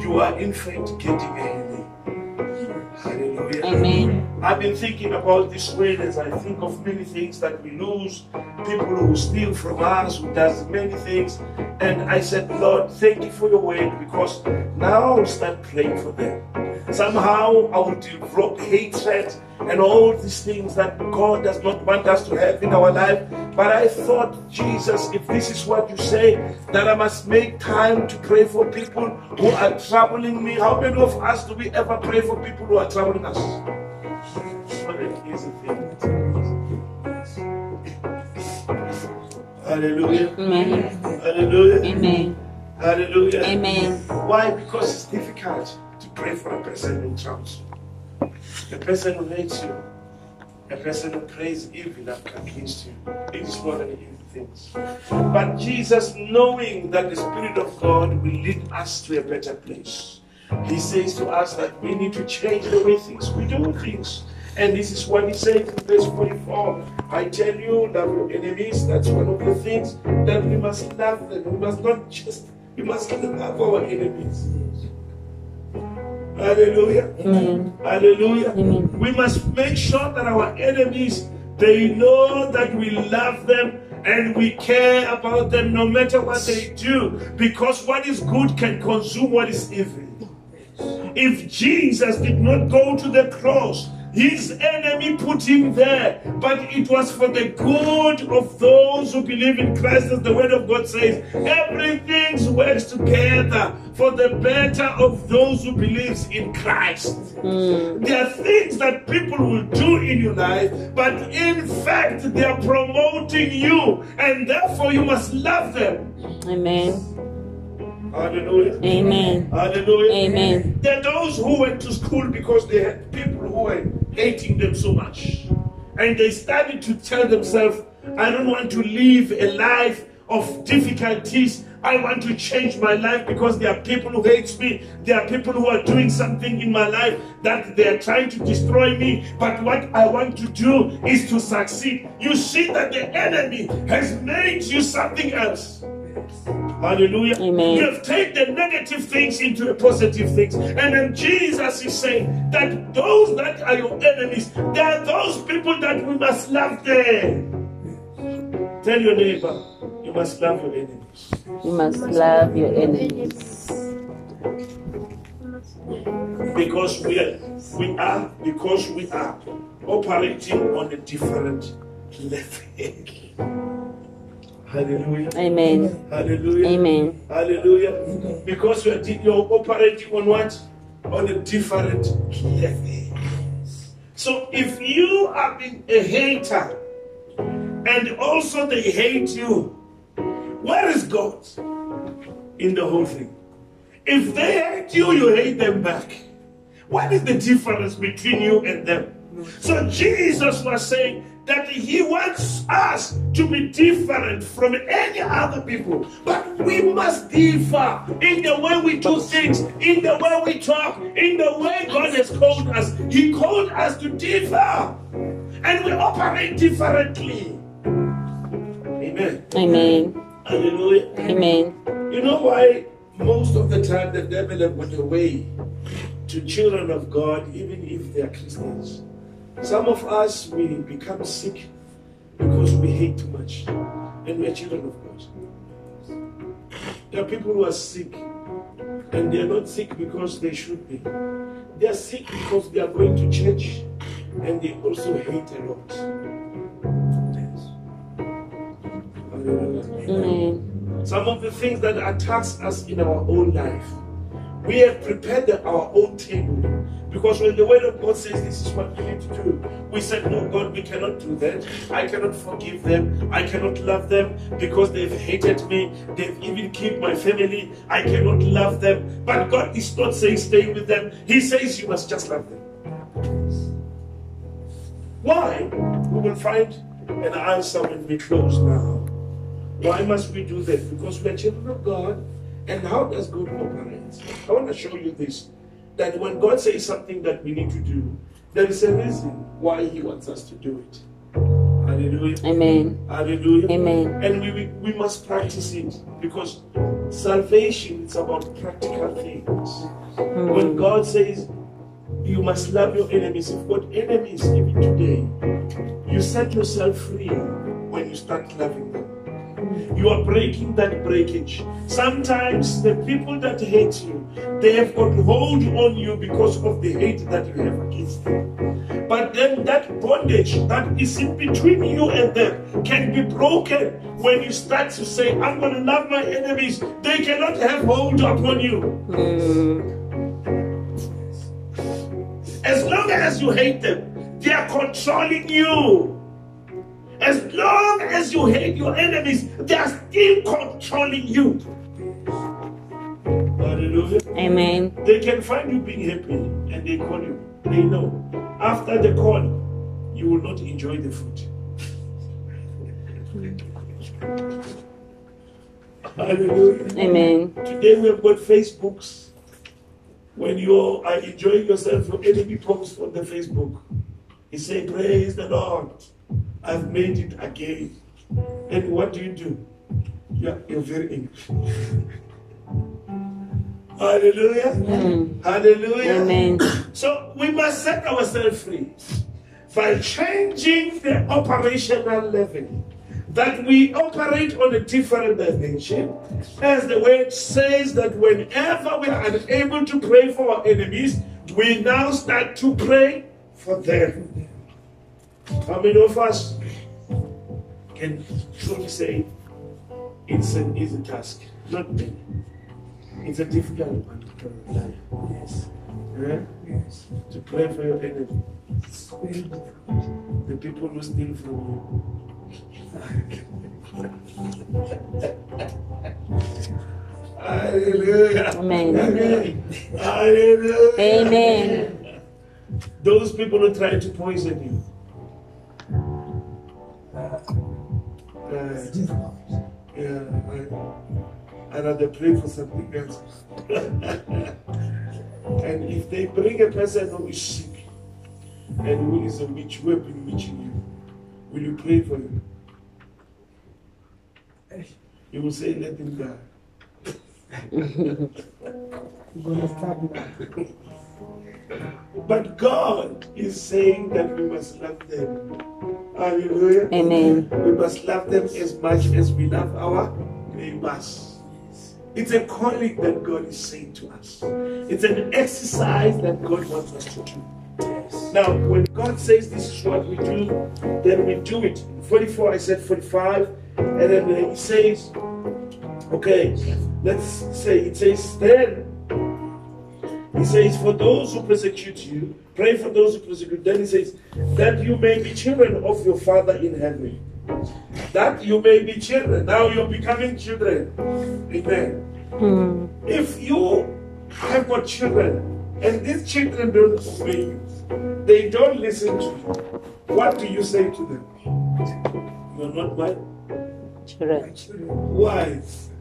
you are in fact getting a healing. Hallelujah. Amen. I've been thinking about this way as I think of many things that we lose, people who steal from us, who does many things. And I said, Lord, thank you for your word, because now I'll start praying for them. Somehow I will develop hatred and all these things that God does not want us to have in our life. But I thought, Jesus, if this is what you say, that I must make time to pray for people who are troubling me. How many of us do we ever pray for people who are troubling us? What an easy thing. Hallelujah. Amen. Hallelujah. Amen. Hallelujah. Amen. Why? Because it's difficult. Pray for a person in trouble, a person who hates you, a person who prays evil against you. It is not an evil thing. But Jesus, knowing that the Spirit of God will lead us to a better place, he says to us that we need to change the way things we do things. And this is what he says in verse forty-four. I tell you, love your enemies. That's one of the things that we must love them. We must not just, we must love our enemies. Hallelujah. Amen. Hallelujah. Amen. We must make sure that our enemies, they know that we love them and we care about them no matter what they do. Because what is good can consume what is evil. If Jesus did not go to the cross, his enemy put him there, but it was for the good of those who believe in Christ, as the word of God says. Everything works together for the better of those who believe in Christ. Mm. There are things that people will do in your life, but in fact they are promoting you, and therefore you must love them. Amen. Hallelujah. Amen. Hallelujah. Amen. There are those who went to school because they had people who were hating them so much. And they started to tell themselves, I don't want to live a life of difficulties. I want to change my life because there are people who hate me. There are people who are doing something in my life that they are trying to destroy me. But what I want to do is to succeed. You see that the enemy has made you something else. Hallelujah. Amen. You have taken the negative things into the positive things. And then Jesus is saying that those that are your enemies, they are those people that we must love them. Tell your neighbor, you must love your enemies. You must love your enemies. Because we are, we are, because we are operating on a different level. Hallelujah. Amen. Hallelujah. Amen. Hallelujah. Because you're, you're operating on what? On a different level. So if you are being a hater and also they hate you, where is God in the whole thing? If they hate you, you hate them back. What is the difference between you and them? So Jesus was saying that he wants us to be different from any other people. But we must differ in the way we do things, in the way we talk, in the way God has called us. He called us to differ. And we operate differently. Amen. Amen. Hallelujah. Amen. You know why most of the time the devil have got away to children of God, even if they are Christians? Some of us, we become sick because we hate too much, and we are children of God. There are people who are sick, and they are not sick because they should be. They are sick because they are going to church, and they also hate a lot. Yes. Mm. Some of the things that attacks us in our own life, we have prepared our own table. Because when the word of God says this is what you need to do, we said, no, God, we cannot do that. I cannot forgive them. I cannot love them because they've hated me. They've even killed my family. I cannot love them. But God is not saying stay with them. He says you must just love them. Why? We will find an answer when we close now. Why must we do that? Because we are children of God. And how does God operate? I want to show you this. That when God says something that we need to do, there is a reason why he wants us to do it. Hallelujah. Amen. Hallelujah. Amen. And we, we, we must practice it, because salvation is about practical things. Mm. When God says, you must love your enemies. If what enemies even today, you set yourself free when you start loving them. You are breaking that breakage. Sometimes the people that hate you, they have got hold on you because of the hate that you have against them. But then that bondage that is in between you and them can be broken when you start to say, I'm going to love my enemies. They cannot have hold upon you. Mm. As long as you hate them, they are controlling you. As long as you hate your enemies, they are still controlling you. Hallelujah. Amen. They can find you being happy and they call you. They know. After the call, you will not enjoy the food. Hallelujah. Amen. Today we have got Facebooks. When you are enjoying yourself, your enemy posts on the Facebook. He says, praise the Lord. I've made it again. And what do you do? Yeah, you're very angry. Hallelujah. Mm. Hallelujah. Amen. So we must set ourselves free by changing the operational level. That we operate on a different dimension. As the word says that whenever we are unable to pray for our enemies, we now start to pray for them. How many of us can truly say it's an easy task? Not many. It's a difficult one. Yes. Huh? Yes. To pray for your enemy. The people who steal from you. Hallelujah. Amen. Amen. Hallelujah. Amen. Those people who try to poison you. Uh, yeah, I, and that they pray for something else. And if they bring a person who is sick and who is a witch, who have been witching you, will you pray for him? You will say, let him die. You're going to stop him. But God is saying that we must love them. Hallelujah. Amen. We must love them as much as we love our neighbors. It's a calling that God is saying to us. It's an exercise that God wants us to do. Now, when God says this is what we do, then we do it. forty-four, I said forty-five, and then it says, okay, let's say, it says then, he says, for those who persecute you, pray for those who persecute. Then he says, that you may be children of your Father in heaven. That you may be children. Now you're becoming children. Amen. Mm. If you have got children, and these children don't obey you, they don't listen to you, what do you say to them? You're not my children. Why?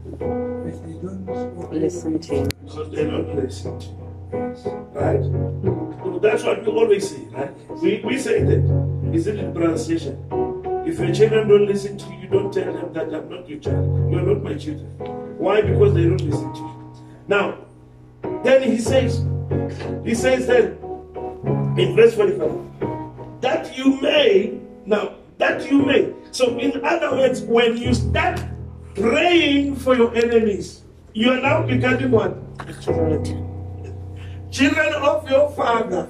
Because they don't listen to you. Because they don't listen to you. Right? So that's what we always say, right? We, we say that. Is it in pronunciation? If your children don't listen to you, don't tell them that I'm not your child. You're not my children. Why? Because they don't listen to you. Now, then he says, he says then, in verse forty-five, that you may, now, that you may. So in other words, when you start praying for your enemies, you are now becoming one. Children of your Father.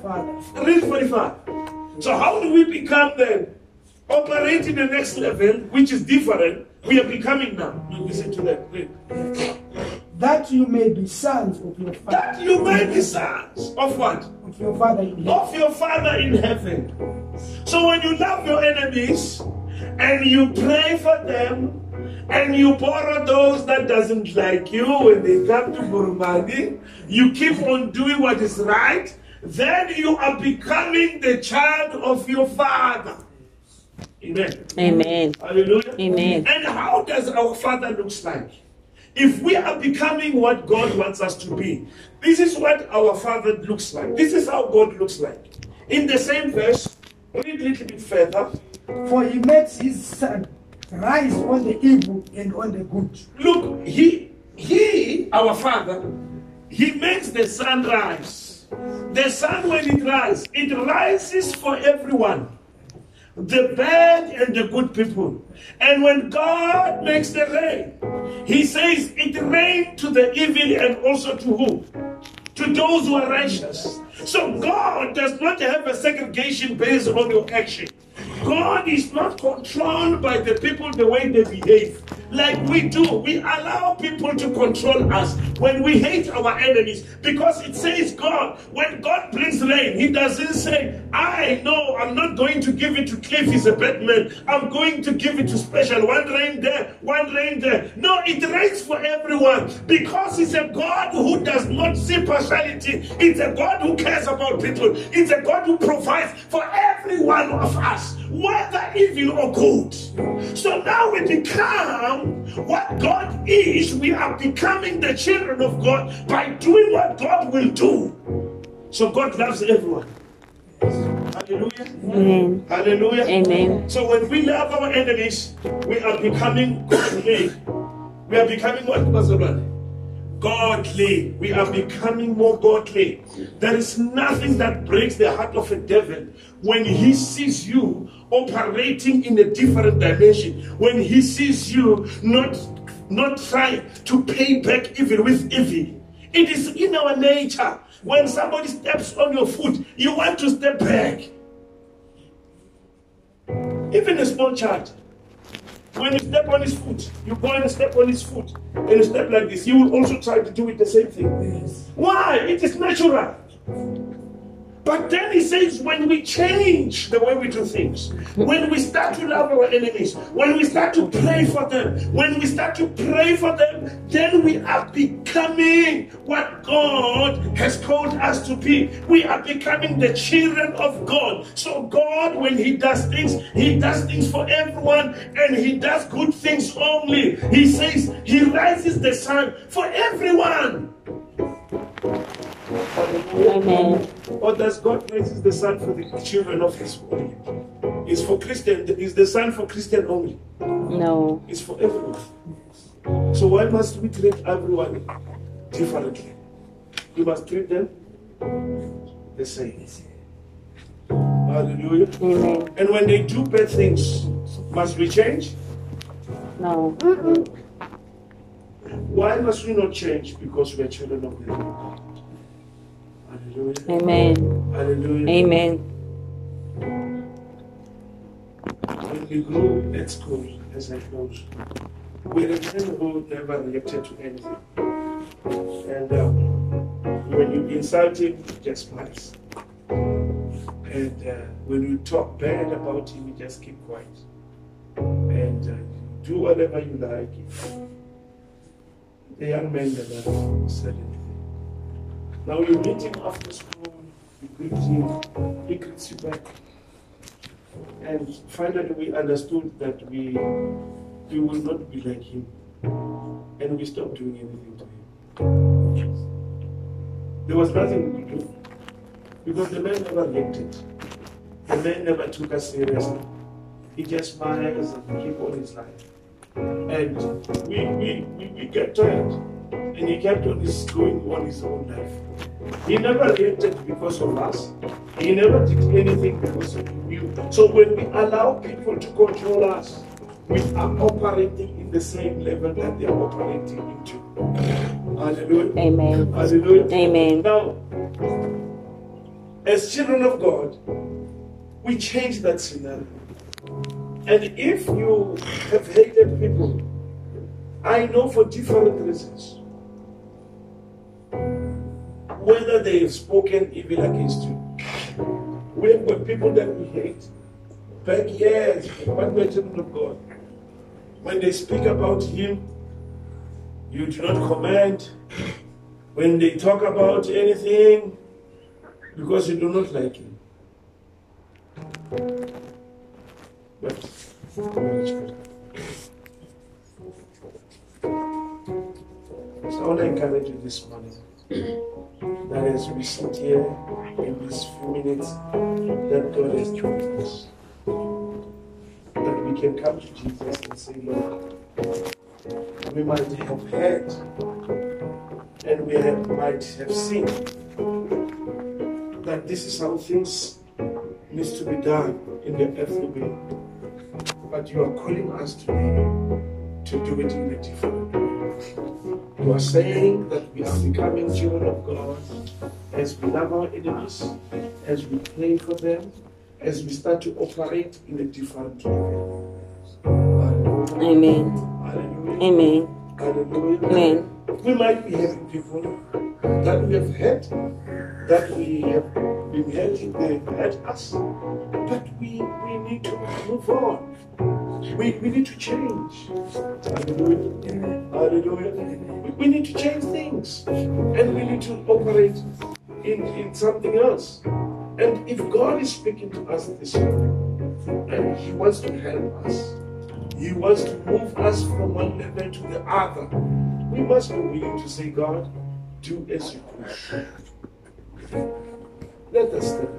Read forty-five. So how do we become then? Operate in the next level, which is different. We are becoming now. Listen to that. Read. That you may be sons of your Father. That you may be sons of what? Of your Father in heaven. Of your Father in heaven. So when you love your enemies, and you pray for them, and you borrow those that doesn't like you when they come to Burmadi, you keep on doing what is right, then you are becoming the child of your Father. Amen. Amen. Hallelujah. Amen. And how does our Father looks like? If we are becoming what God wants us to be, this is what our Father looks like. This is how God looks like. In the same verse, read a little bit further. For he makes his son rise on the evil and on the good. Look, he, he, our Father, he makes the sun rise. The sun, when it rises, it rises for everyone. The bad and the good people. And when God makes the rain, he says it rains to the evil and also to who? To those who are righteous. So God does not have a segregation based on your action. God is not controlled by the people the way they behave. Like we do, we allow people to control us when we hate our enemies. Because it says God, when God brings rain, he doesn't say, I know I'm not going to give it to Cliff, he's a bad man. I'm going to give it to Special. One rain there, one rain there. No, it rains for everyone. Because it's a God who does not see partiality. It's a God who cares about people. It's a God who provides for every one of us, whether evil or good. So now we become what God is. We are becoming the children of God by doing what God will do. So God loves everyone. Hallelujah. Amen. Hallelujah. Amen. So when we love our enemies, we are becoming godly. We are becoming what, Pastor Brother? Godly. We are becoming more godly. There is nothing that breaks the heart of a devil when he sees you operating in a different dimension, when he sees you not, not trying to pay back evil with evil. It is in our nature. When somebody steps on your foot, you want to step back. Even a small child, when you step on his foot, you go and step on his foot, and you step like this, you will also try to do it the same thing. Yes. Why? It is natural. But then he says, when we change the way we do things, when we start to love our enemies, when we start to pray for them, when we start to pray for them, then we are becoming what God has called us to be. We are becoming the children of God. So God, when he does things, he does things for everyone, and he does good things only. He says he raises the sun for everyone. Amen. Or does God raise the sun for the children of his body? It's for Christian. Is the sun for Christian only? No. It's for everyone. So why must we treat everyone differently? We must treat them the same. Hallelujah. Amen. And when they do bad things, must we change? No. Mm-mm. Why must we not change? Because we are children of God. Hallelujah. Amen. Hallelujah. Amen. When we grew at school, as I close, we were children who never reacted to anything. And uh, when you insult him, he just smiles. And uh, when you talk bad about him, you just keep quiet. And uh, do whatever you like. The young man never said anything. Now you meet him after school, you greet him, he greets you back. And finally we understood that we, we will not be like him. And we stopped doing anything to him. There was nothing we could do. Because the man never reacted. The man never took us seriously. He just smiles and keep on his life. And we, we, we, we get tired, and he kept on his going on his own life. He never reacted because of us. He never did anything because of you. So when we allow people to control us, we are operating in the same level that they are operating into. Hallelujah. Amen. Hallelujah. Amen. Now, as children of God, we change that scenario. And if you have hated people, I know for different reasons, whether they have spoken evil against you. We have got people that we hate back years, but we are children of God. When they speak about him, you do not comment. When they talk about anything, because you do not like him. But so I want to encourage you this morning that as we sit here in these few minutes, that God has chosen us. That we can come to Jesus and say, Lord, we might have heard and we have, might have seen that this is how things needs to be done in the earthly way. But you are calling us today to do it in a different way. You are saying that we are becoming children of God as we love our enemies, as we pray for them, as we start to operate in a different way. Amen. Hallelujah. Amen. Hallelujah. Amen. We might be having people that we have had, that we have been hurting, they have hurt us, but we, we need to move on. We, we need to change. Hallelujah. Hallelujah. We need to change things. And we need to operate in, in something else. And if God is speaking to us this morning, and he wants to help us, he wants to move us from one level to the other, we must be willing to say, God, do as you wish. Let us step